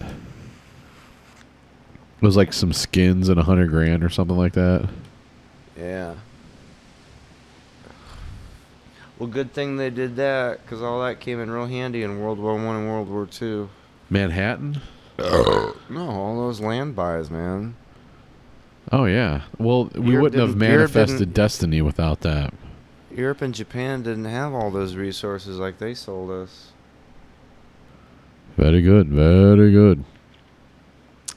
It was like some skins and a hundred grand or something like that. Yeah. Well, good thing they did that, because all that came in real handy in World War One and World War Two. Manhattan? No, all those land buys, man. Oh, yeah. Well, we Europe wouldn't have manifested destiny without that. Europe and Japan didn't have all those resources like they sold us. Very good, very good.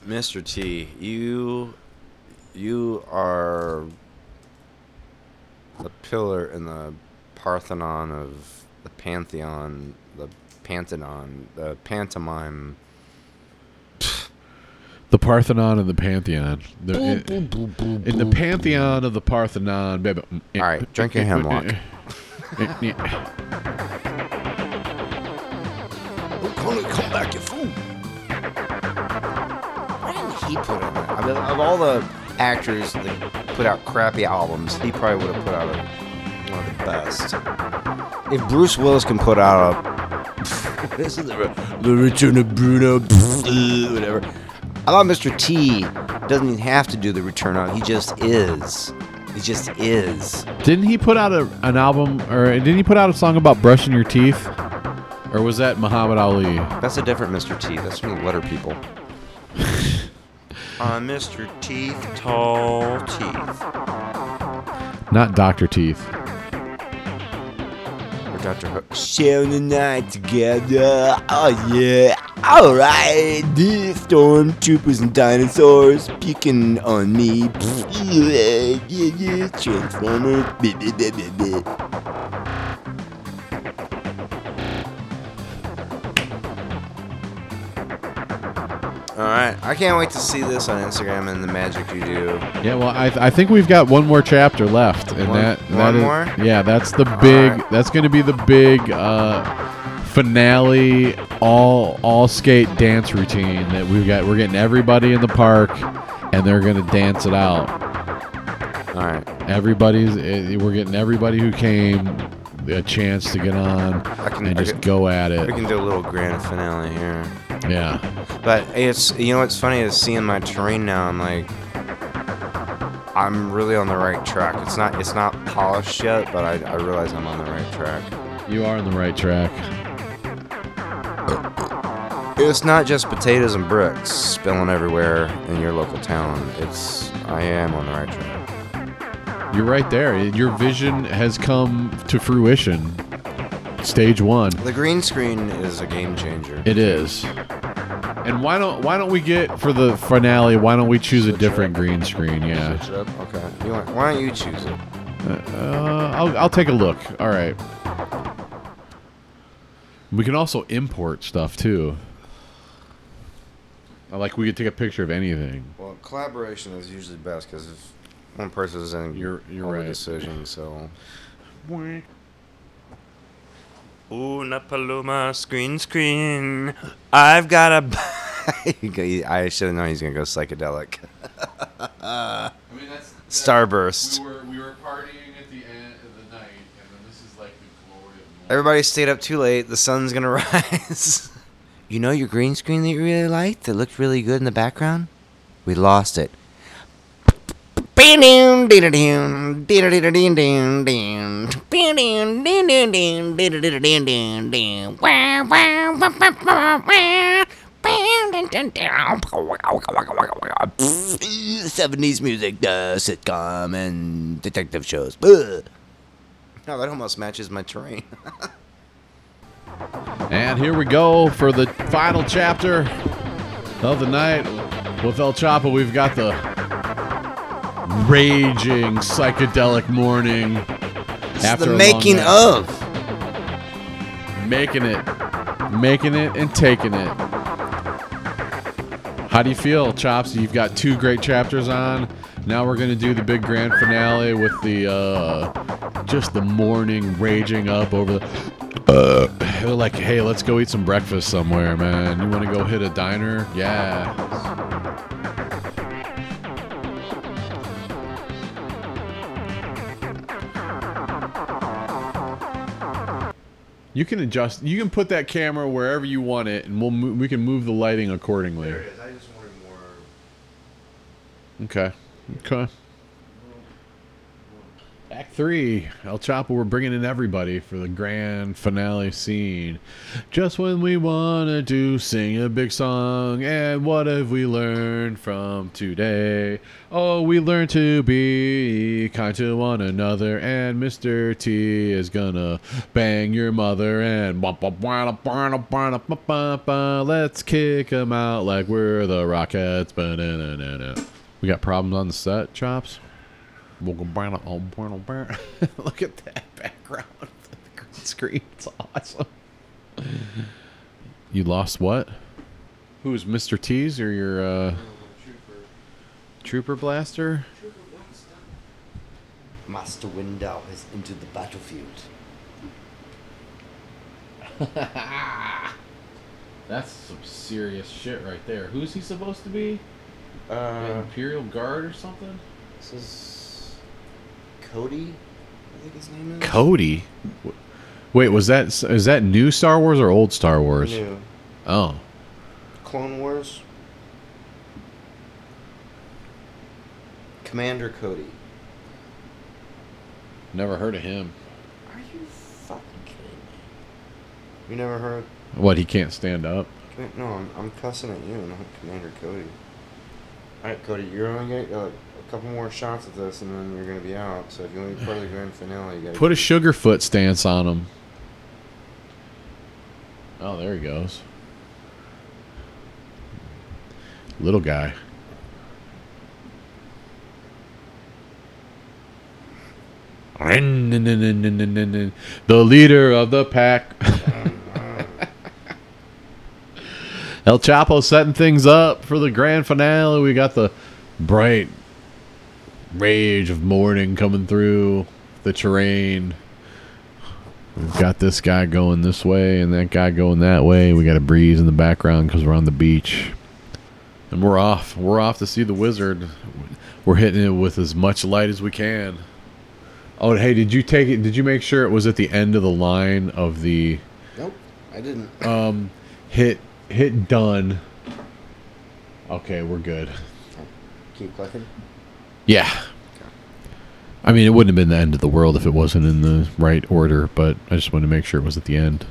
Mister T, you, you are the pillar in the Parthenon of the Pantheon, the Pantheon, the pantomime. The Parthenon and the Pantheon. The, boom, boom, boom, boom, in the Pantheon boom. Of the Parthenon. Baby. All right, drink your hemlock. We're gonna come back your food. Why didn't he put on that? I mean, of all the actors that put out crappy albums, he probably would have put out a, one of the best. If Bruce Willis can put out a... this is the, the Return of Bruno, whatever. I thought Mister T doesn't even have to do the Return of. He just is. He just is. Didn't he put out a, an album, or didn't he put out a song about brushing your teeth? Or was that Muhammad Ali? That's a different Mister T. That's from the Letter People. I'm Mister Teeth, Tall Teeth. Not Doctor Teeth. Or Doctor Hook. Sharing the night together. Oh, yeah. All right, the Stormtroopers and dinosaurs picking on me. Transformers. All right, I can't wait to see this on Instagram and the magic you do. Yeah, well, I th- I think we've got one more chapter left, and one, that that one is, more? Yeah, that's the big. Right. That's going to be the big. Uh, Finale, all all skate dance routine that we've got. We're getting everybody in the park, and they're gonna dance it out. All right, everybody's. We're getting everybody who came a chance to get on I can, and just can, go at it. We can do a little grand finale here. Yeah, but it's you know what's funny is seeing my terrain now. I'm like, I'm really on the right track. It's not it's not polished yet, but I, I realize I'm on the right track. You are on the right track. It's not just potatoes and bricks spilling everywhere in your local town. It's, I am on the right track. You're right there. Your vision has come to fruition. Stage one. The green screen is a game changer. It is. And why don't why don't we get, for the finale, why don't we choose Switch a different green screen? Yeah. Switch it up? Okay. You want, why don't you choose it? Uh, I'll, I'll take a look. All right. We can also import stuff, too. Like, we could take a picture of anything. Well, collaboration is usually best, because if one person is in you're, you're right. decision, so... Una paloma, screen, screen. I've got a... I should have known he's going to go psychedelic. I mean, that's, that's... Starburst. We were, we were partying at the end of the night, and then this is like the glory of... Night. Everybody stayed up too late. The sun's going to rise. You know your green screen that you really liked, that looked really good in the background? We lost it. seventies music, uh, sitcom, and detective shows. Ugh. No, that almost matches my terrain. And here we go for the final chapter of the night with El Chapo. We've got the raging psychedelic morning. This after is the making of. Making it. Making it and taking it. How do you feel, Chops? You've got two great chapters on. Now we're going to do the big grand finale with the uh, just the morning raging up over the... Uh, they're like, hey, let's go eat some breakfast somewhere, man. You want to go hit a diner? Yeah. You can adjust. You can put that camera wherever you want it, and we'll mo- we can move the lighting accordingly. There it is. I just wanted more Okay. Okay. Act three, El Chapo, we're bringing in everybody for the grand finale scene. Just when we wanted to sing a big song, and what have we learned from today? Oh, we learned to be kind to one another, and Mister T is gonna bang your mother, and let's kick him out like we're the Rockets. We got problems on the set, Chops? Look at that background of the green screen. It's awesome. You lost what? Who's Mister T's or your uh, trooper. trooper blaster? Trooper blaster. Master Window has entered the battlefield. That's some serious shit right there. Who's he supposed to be? Uh, Imperial Guard or something? This is Cody, I think his name is. Cody? Wait, was that is that new Star Wars or old Star Wars? New. Oh. Clone Wars. Commander Cody. Never heard of him. Are you fucking kidding me? You never heard? What, he can't stand up? No, I'm, I'm cussing at you, not Commander Cody. Alright, Cody, you're only gonna uh, couple more shots at this and then you're going to be out. So if you want to be part of the grand finale, you got to put a Sugarfoot stance on him. Oh, there he goes. Little guy. The leader of the pack. El Chapo setting things up for the grand finale. We got the bright rage of morning coming through the terrain. We've got this guy going this way and that guy going that way. We got a breeze in the background because we're on the beach. And we're off. We're off to see the wizard. We're hitting it with as much light as we can. Oh, hey, did you take it? Did you make sure it was at the end of the line of the... Nope, I didn't. Um, hit, hit done. Okay, we're good. Keep clicking. Yeah. I mean, it wouldn't have been the end of the world if it wasn't in the right order, but I just wanted to make sure it was at the end.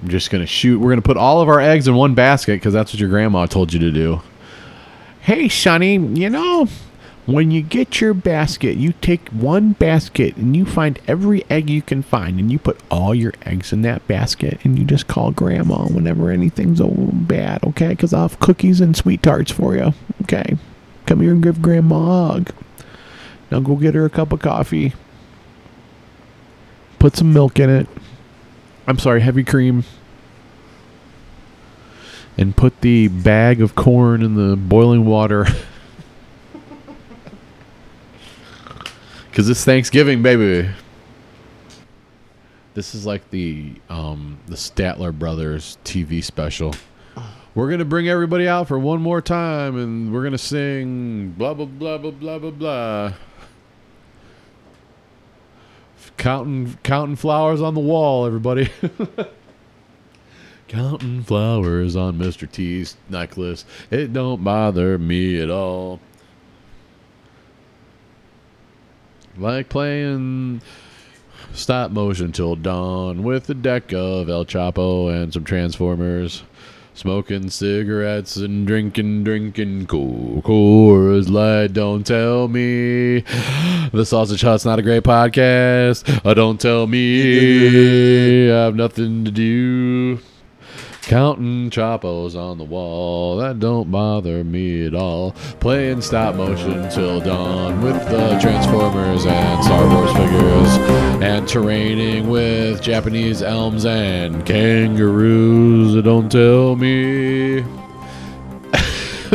I'm just going to shoot. We're going to put all of our eggs in one basket because that's what your grandma told you to do. Hey, Sonny, you know, when you get your basket, you take one basket and you find every egg you can find, and you put all your eggs in that basket, and you just call Grandma whenever anything's bad, okay? Because I'll have cookies and sweet tarts for you, okay? Come here and give Grandma a hug. Now go get her a cup of coffee. Put some milk in it. I'm sorry, heavy cream. And put the bag of corn in the boiling water. Because it's Thanksgiving, baby. This is like the, um, the Statler Brothers T V special. We're going to bring everybody out for one more time, and we're going to sing blah, blah, blah, blah, blah, blah, blah. Counting, counting flowers on the wall, everybody. Counting flowers on Mister T's necklace. It don't bother me at all. Like playing stop motion till dawn with a deck of El Chapo and some Transformers. Smoking cigarettes and drinking, drinking Coors Light. Don't tell me the Sausage Hut's not a great podcast. Oh, don't tell me I have nothing to do. Counting Chapos on the wall, that don't bother me at all. Playing stop motion till dawn with the Transformers and Star Wars figures, and terraining with Japanese elms and kangaroos. Don't tell me.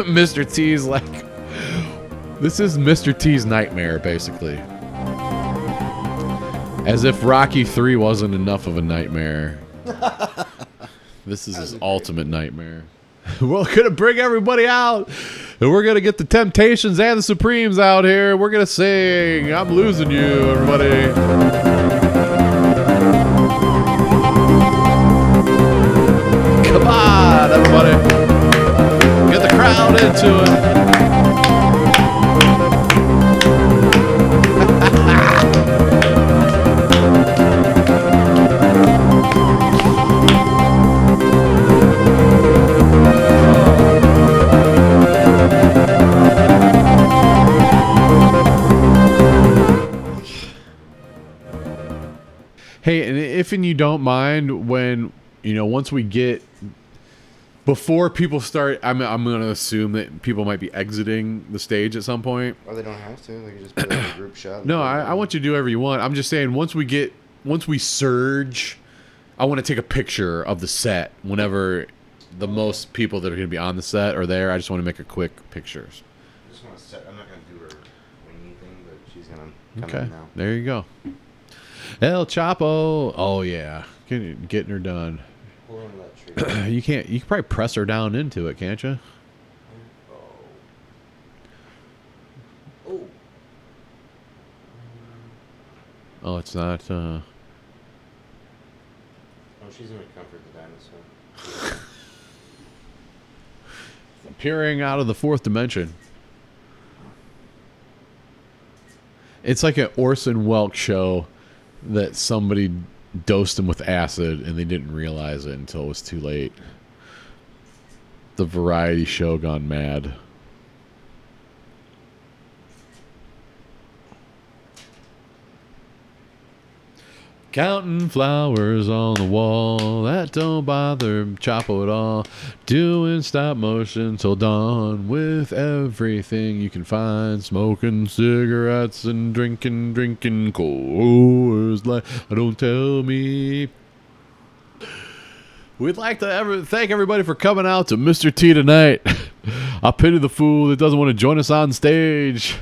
Mister T's like, this is Mister T's nightmare, basically. As if Rocky three wasn't enough of a nightmare. This is his ultimate nightmare. We're going to bring everybody out. And we're going to get the Temptations and the Supremes out here. We're going to sing I'm Losing You, everybody. Come on, everybody. Get the crowd into it. Hey, and if and you don't mind, when, you know, once we get, before people start, I'm I'm going to assume that people might be exiting the stage at some point. Well, they don't have to. They can just put a group shot. No, I, I want you to do whatever you want. I'm just saying, once we get, once we surge, I want to take a picture of the set whenever the most people that are going to be on the set are there. I just want to make a quick picture. I just want to set, I'm not going to do her wing thing, but she's going to come okay. in now. There you go. El Chapo. Oh, yeah. Getting, getting her done. You can't. You can probably press her down into it, can't you? Oh. Oh, oh it's not. Uh... Oh, she's gonna comfort the dinosaur. Appearing out of the fourth dimension. It's like an Orson Welles show that somebody dosed them with acid and they didn't realize it until it was too late. The variety show gone mad. Counting flowers on the wall, that don't bother Chapo at all. Doing stop motion till dawn with everything you can find. Smoking cigarettes and drinking, drinking Coors Light. Don't tell me. We'd like to ever thank everybody for coming out to Mister T tonight. I pity the fool that doesn't want to join us on stage.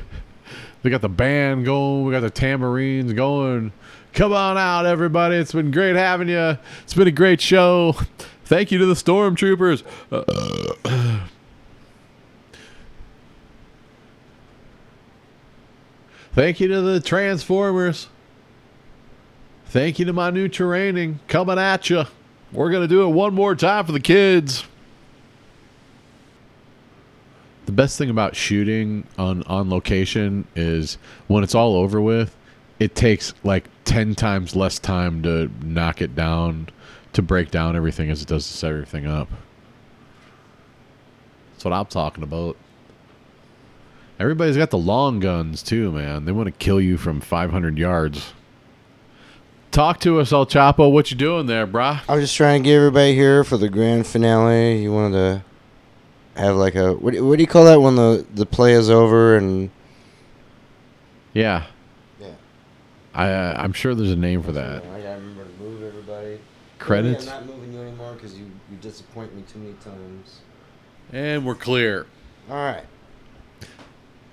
We got the band going. We got the tambourines going. Come on out, everybody. It's been great having you. It's been a great show. Thank you to the Stormtroopers. Uh, Thank you to the Transformers. Thank you to my new training. Coming at you. We're going to do it one more time for the kids. The best thing about shooting on, on location is when it's all over with, it takes like ten times less time to knock it down, to break down everything as it does to set everything up. That's what I'm talking about. Everybody's got the long guns too, man. They want to kill you from five hundred yards. Talk to us, El Chapo. What you doing there, brah? I was just trying to get everybody here for the grand finale. You wanted to have like a... What, what do you call that when the, the play is over and... Yeah. I, uh, I'm sure there's a name for that. I gotta remember to move everybody. Credits? I'm not moving you anymore because you, you disappoint me too many times. And we're clear. All right.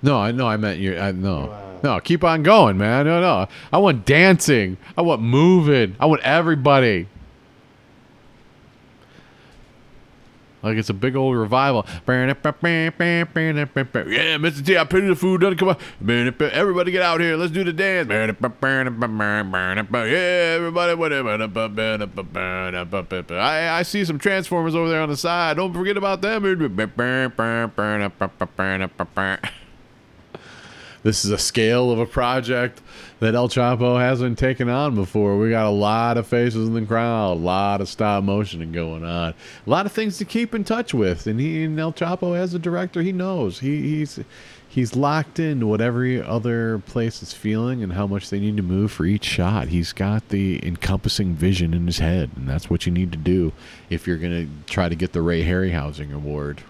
No, I no, I meant you. I, no, wow. no, keep on going, man. No, no. I want dancing. I want moving. I want everybody. Like it's a big old revival. Yeah, Mister T, I pity the food doesn't come out. Everybody get out here. Let's do the dance. Yeah, everybody, whatever. I, I see some Transformers over there on the side. Don't forget about them. This is a scale of a project that El Chapo hasn't taken on before. We got a lot of faces in the crowd, a lot of stop motion going on, a lot of things to keep in touch with. And he, and El Chapo, as a director, he knows he, he's he's locked into what every other place is feeling and how much they need to move for each shot. He's got the encompassing vision in his head, and that's what you need to do if you're going to try to get the Ray Harryhausen Award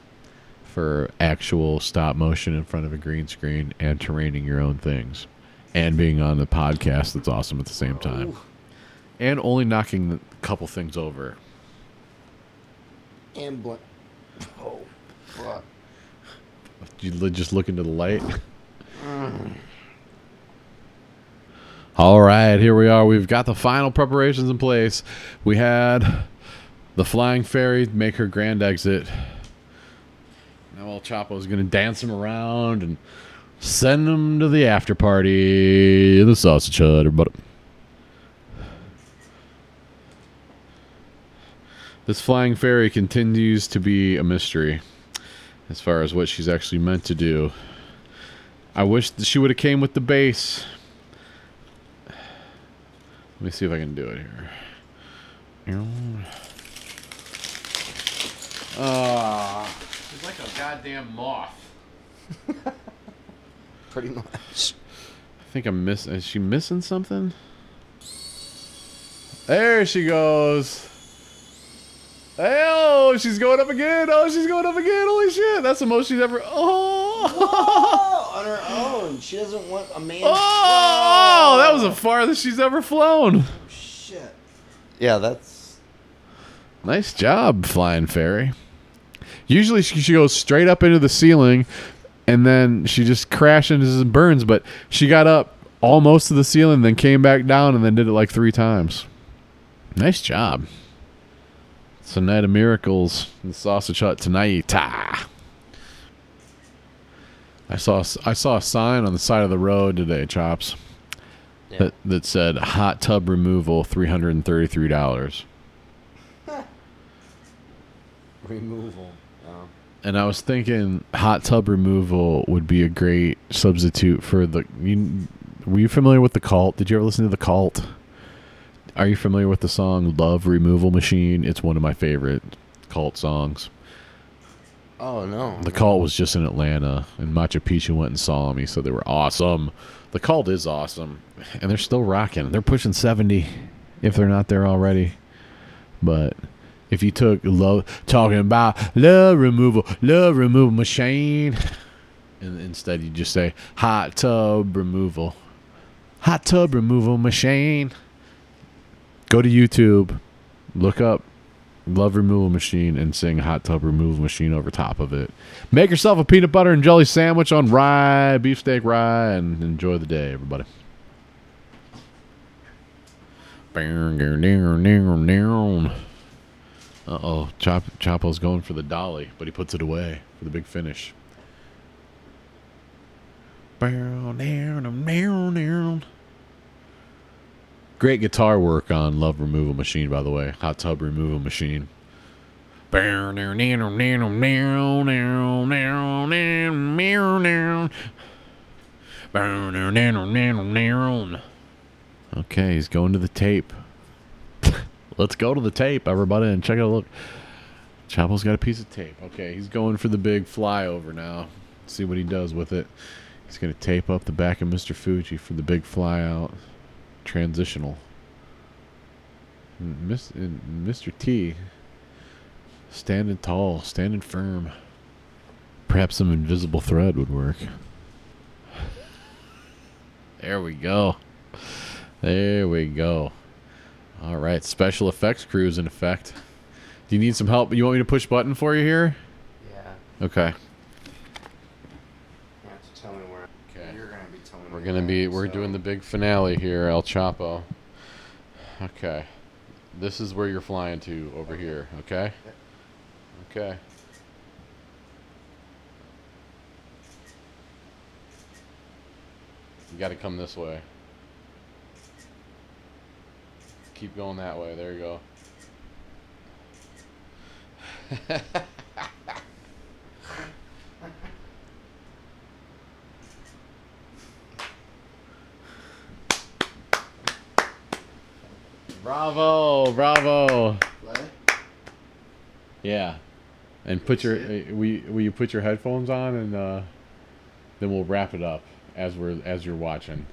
for actual stop motion in front of a green screen and terraining your own things and being on the podcast that's awesome at the same time. Oh. And only knocking a couple things over. And bl- oh, fuck. Did you just look into the light? Mm. All right, here we are. We've got the final preparations in place. We had the flying fairy make her grand exit. Now El Chapo's going to dance him around and send him to the after party. The Sausage Hut, everybody. This flying fairy continues to be a mystery as far as what she's actually meant to do. I wish that she would have came with the bass. Let me see if I can do it here. Ah... Uh, like a goddamn moth. Pretty much. I think I'm missing. Is she missing something? There she goes. Oh, she's going up again. Oh, she's going up again. Holy shit. That's the most she's ever. Oh. Whoa, on her own. She doesn't want a man. Oh, oh, that was the farthest she's ever flown. Oh, shit. Yeah, that's. Nice job, flying fairy. Usually she, she goes straight up into the ceiling and then she just crashes and burns, but she got up almost to the ceiling, then came back down and then did it like three times. Nice job. It's a night of miracles in the Sausage Hut tonight. Ah. I saw I saw a sign on the side of the road today, Chops, yeah. that that said hot tub removal three hundred and thirty three dollars. Removal. Oh. And I was thinking hot tub removal would be a great substitute for the. You, were you familiar with The Cult? Did you ever listen to The Cult? Are you familiar with the song Love Removal Machine? It's one of my favorite Cult songs. Oh, no. The Cult was just in Atlanta, and Machu Picchu went and saw me, so they were awesome. The Cult is awesome, and they're still rocking. They're pushing seventy, if they're not there already. But if you took love, talking about Love Removal, Love Removal Machine, and instead you just say Hot Tub Removal, Hot Tub Removal Machine. Go to YouTube, look up Love Removal Machine, and sing Hot Tub Removal Machine over top of it. Make yourself a peanut butter and jelly sandwich on rye, beefsteak rye, and enjoy the day, everybody. Uh-oh, Chop, Chapo's going for the dolly, but he puts it away for the big finish. Great guitar work on Love Removal Machine, by the way. Hot Tub Removal Machine. Okay, he's going to the tape. Let's go to the tape, everybody, and check out a look. Chapo's got a piece of tape. Okay, he's going for the big flyover now. Let's see what he does with it. He's going to tape up the back of Mister Fuji for the big flyout. Transitional. Mister T standing tall, standing firm. Perhaps some invisible thread would work. There we go. There we go. All right, special effects crew is in effect. Do you need some help? You want me to push button for you here? Yeah. Okay. We're gonna be. We're so. doing the big finale here, El Chapo. Okay, this is where you're flying to over okay. here. Okay. Okay. You got to come this way. Keep going that way. There you go. Bravo, bravo. Play? Yeah. And put your uh, we will you put your headphones on and uh, then we'll wrap it up as we're as you're watching.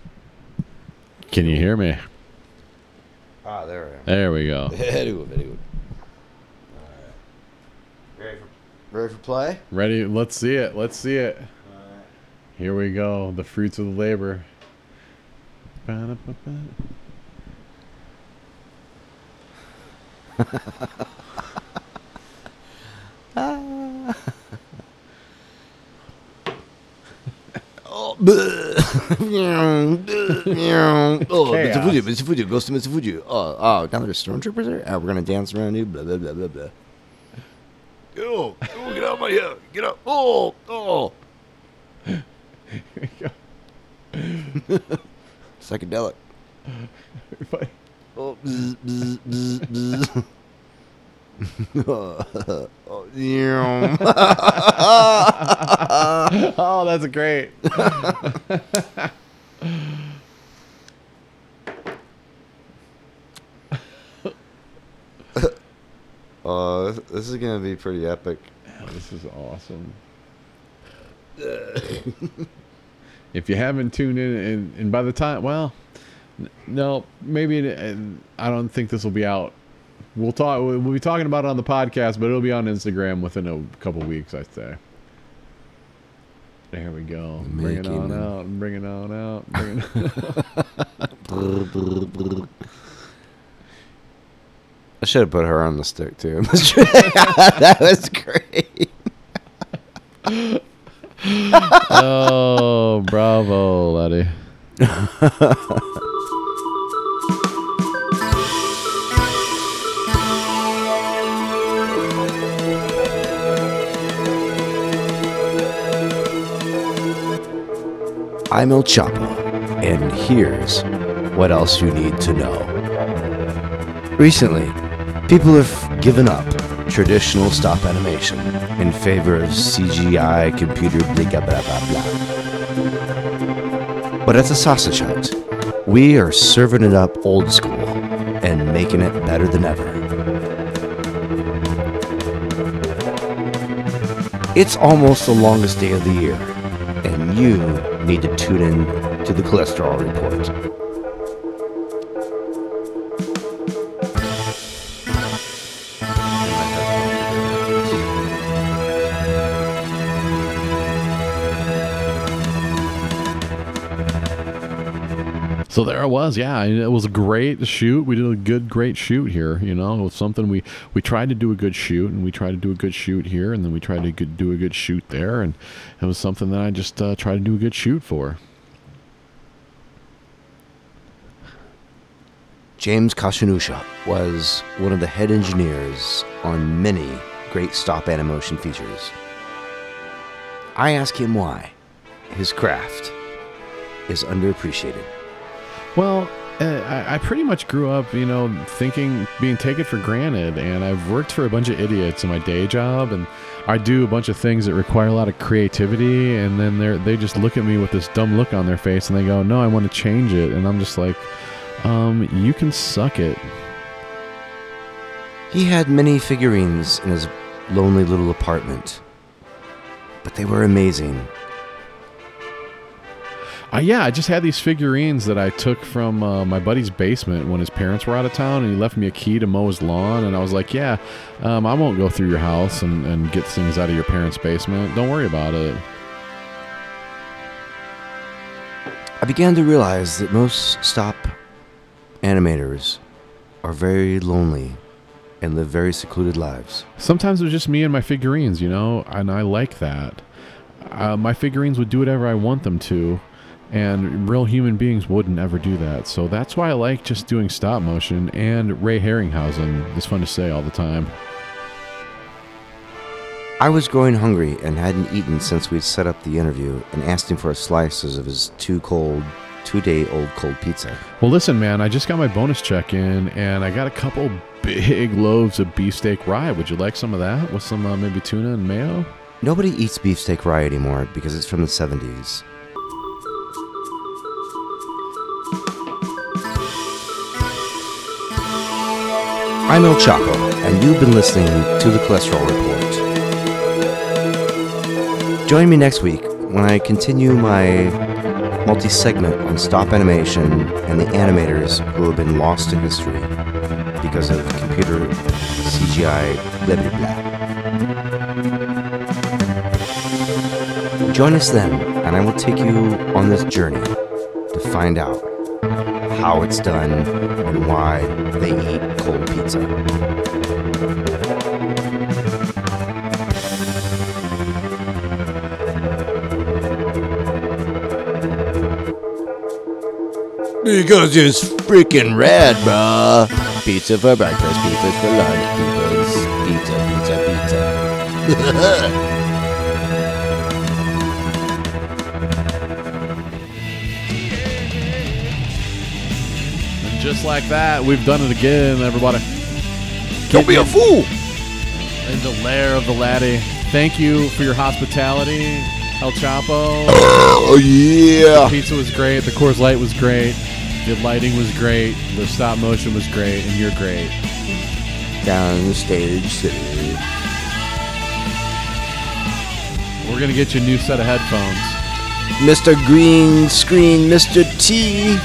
Can you hear me? Ah, there we go. There we go. All right. Ready for ready for play? Ready, let's see it. Let's see it. All right. Here we go. The fruits of the labor. Ba-da-ba-ba. ah. oh, Mister Fuji, Mister Fuji, goes to Mister Fuji. Oh, oh, now there's Stormtroopers there? Oh, we're going to dance around you, blah, blah, blah, blah, blah. Oh, oh, get out of my hair. Get out. Oh, oh. Here we go. Psychedelic. Everybody. Oh, bzz, bzz, bzz, bzz. oh, yeah. oh, that's great. uh, this is going to be pretty epic. This is awesome. If you haven't tuned in, and, and by the time, well... No, maybe it, I don't think this will be out. We'll talk. We'll be talking about it on the podcast, but it'll be on Instagram within a couple weeks, I'd say. There we go. Bring it on out. Bring it on out. Bring it on. I should have put her on the stick too. That was great. Oh, bravo, laddie. I'm El Chapo, and here's what else you need to know. Recently, people have given up traditional stop animation in favor of C G I, computer, blah, blah, blah, blah. But at the Sausage Hut, we are serving it up old school and making it better than ever. It's almost the longest day of the year, and you need to tune in to the Cholesterol Report. So there I was, yeah. It was a great shoot. We did a good, great shoot here. You know, it was something we we tried to do a good shoot, and we tried to do a good shoot here, and then we tried to good, do a good shoot there, and it was something that I just uh, tried to do a good shoot for. James Kashinusha was one of the head engineers on many great stop animation features. I asked him why his craft is underappreciated. Well, I pretty much grew up, you know, thinking, being taken for granted, and I've worked for a bunch of idiots in my day job, and I do a bunch of things that require a lot of creativity, and then they they just look at me with this dumb look on their face, and they go, no, I want to change it, and I'm just like, um, you can suck it. He had many figurines in his lonely little apartment, but they were amazing. Uh, yeah, I just had these figurines that I took from uh, my buddy's basement when his parents were out of town, and he left me a key to mow his lawn, and I was like, yeah, um, I won't go through your house and, and get things out of your parents' basement. Don't worry about it. I began to realize that most stop animators are very lonely and live very secluded lives. Sometimes it was just me and my figurines, you know, and I like that. Uh, my figurines would do whatever I want them to. And real human beings wouldn't ever do that. So that's why I like just doing stop motion and Ray Harryhausen. It's fun to say all the time. I was growing hungry and hadn't eaten since we'd set up the interview and asked him for slices of his too cold, two-day-old cold pizza. Well, listen, man, I just got my bonus check in and I got a couple big loaves of beefsteak rye. Would you like some of that with some uh, maybe tuna and mayo? Nobody eats beefsteak rye anymore because it's from the seventies. I'm El Chapo, and you've been listening to The Cholesterol Report. Join me next week when I continue my multi-segment on stop animation and the animators who have been lost to history because of computer, C G I, blah, blah, blah. Join us then, and I will take you on this journey to find out how it's done and why they eat cold pizza. Because it's freaking rad, bruh. Pizza for breakfast, pizza for lunch, pizza, pizza, pizza, pizza. Just like that, we've done it again, everybody. Don't be a fool. In the lair of the laddie. Thank you for your hospitality, El Chapo. Oh, yeah. The pizza was great. The Coors Light was great. The lighting was great. The stop motion was great. And you're great. Downstage City. We're going to get you a new set of headphones. Mister Green Screen, Mister T.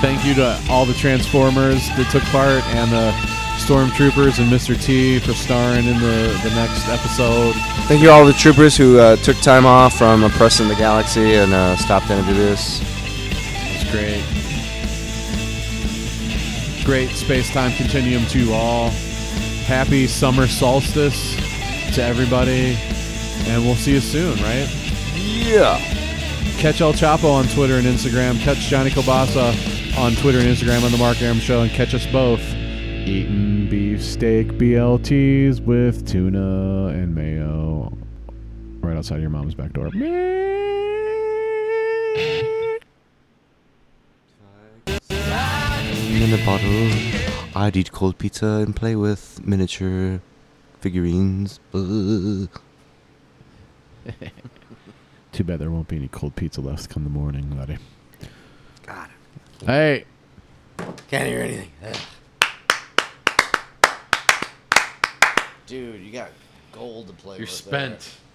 Thank you to all the Transformers that took part and the Stormtroopers and Mister T for starring in the, the next episode. Thank you to all the troopers who uh, took time off from oppressing the galaxy and uh, stopped in to do this. It's great. Great space-time continuum to all. Happy summer solstice to everybody. And we'll see you soon, right? Yeah. Catch El Chapo on Twitter and Instagram. Catch Johnny Kielbasa on Twitter and Instagram on The Mark Arum Show. And catch us both eating beefsteak B L Ts with tuna and mayo right outside your mom's back door. In a bottle, I'd eat cold pizza and play with miniature figurines. Too bad there won't be any cold pizza left come the morning, buddy. God. Hey. Can't hear anything. Ugh. Dude, you got gold to play You're with. You're spent. There.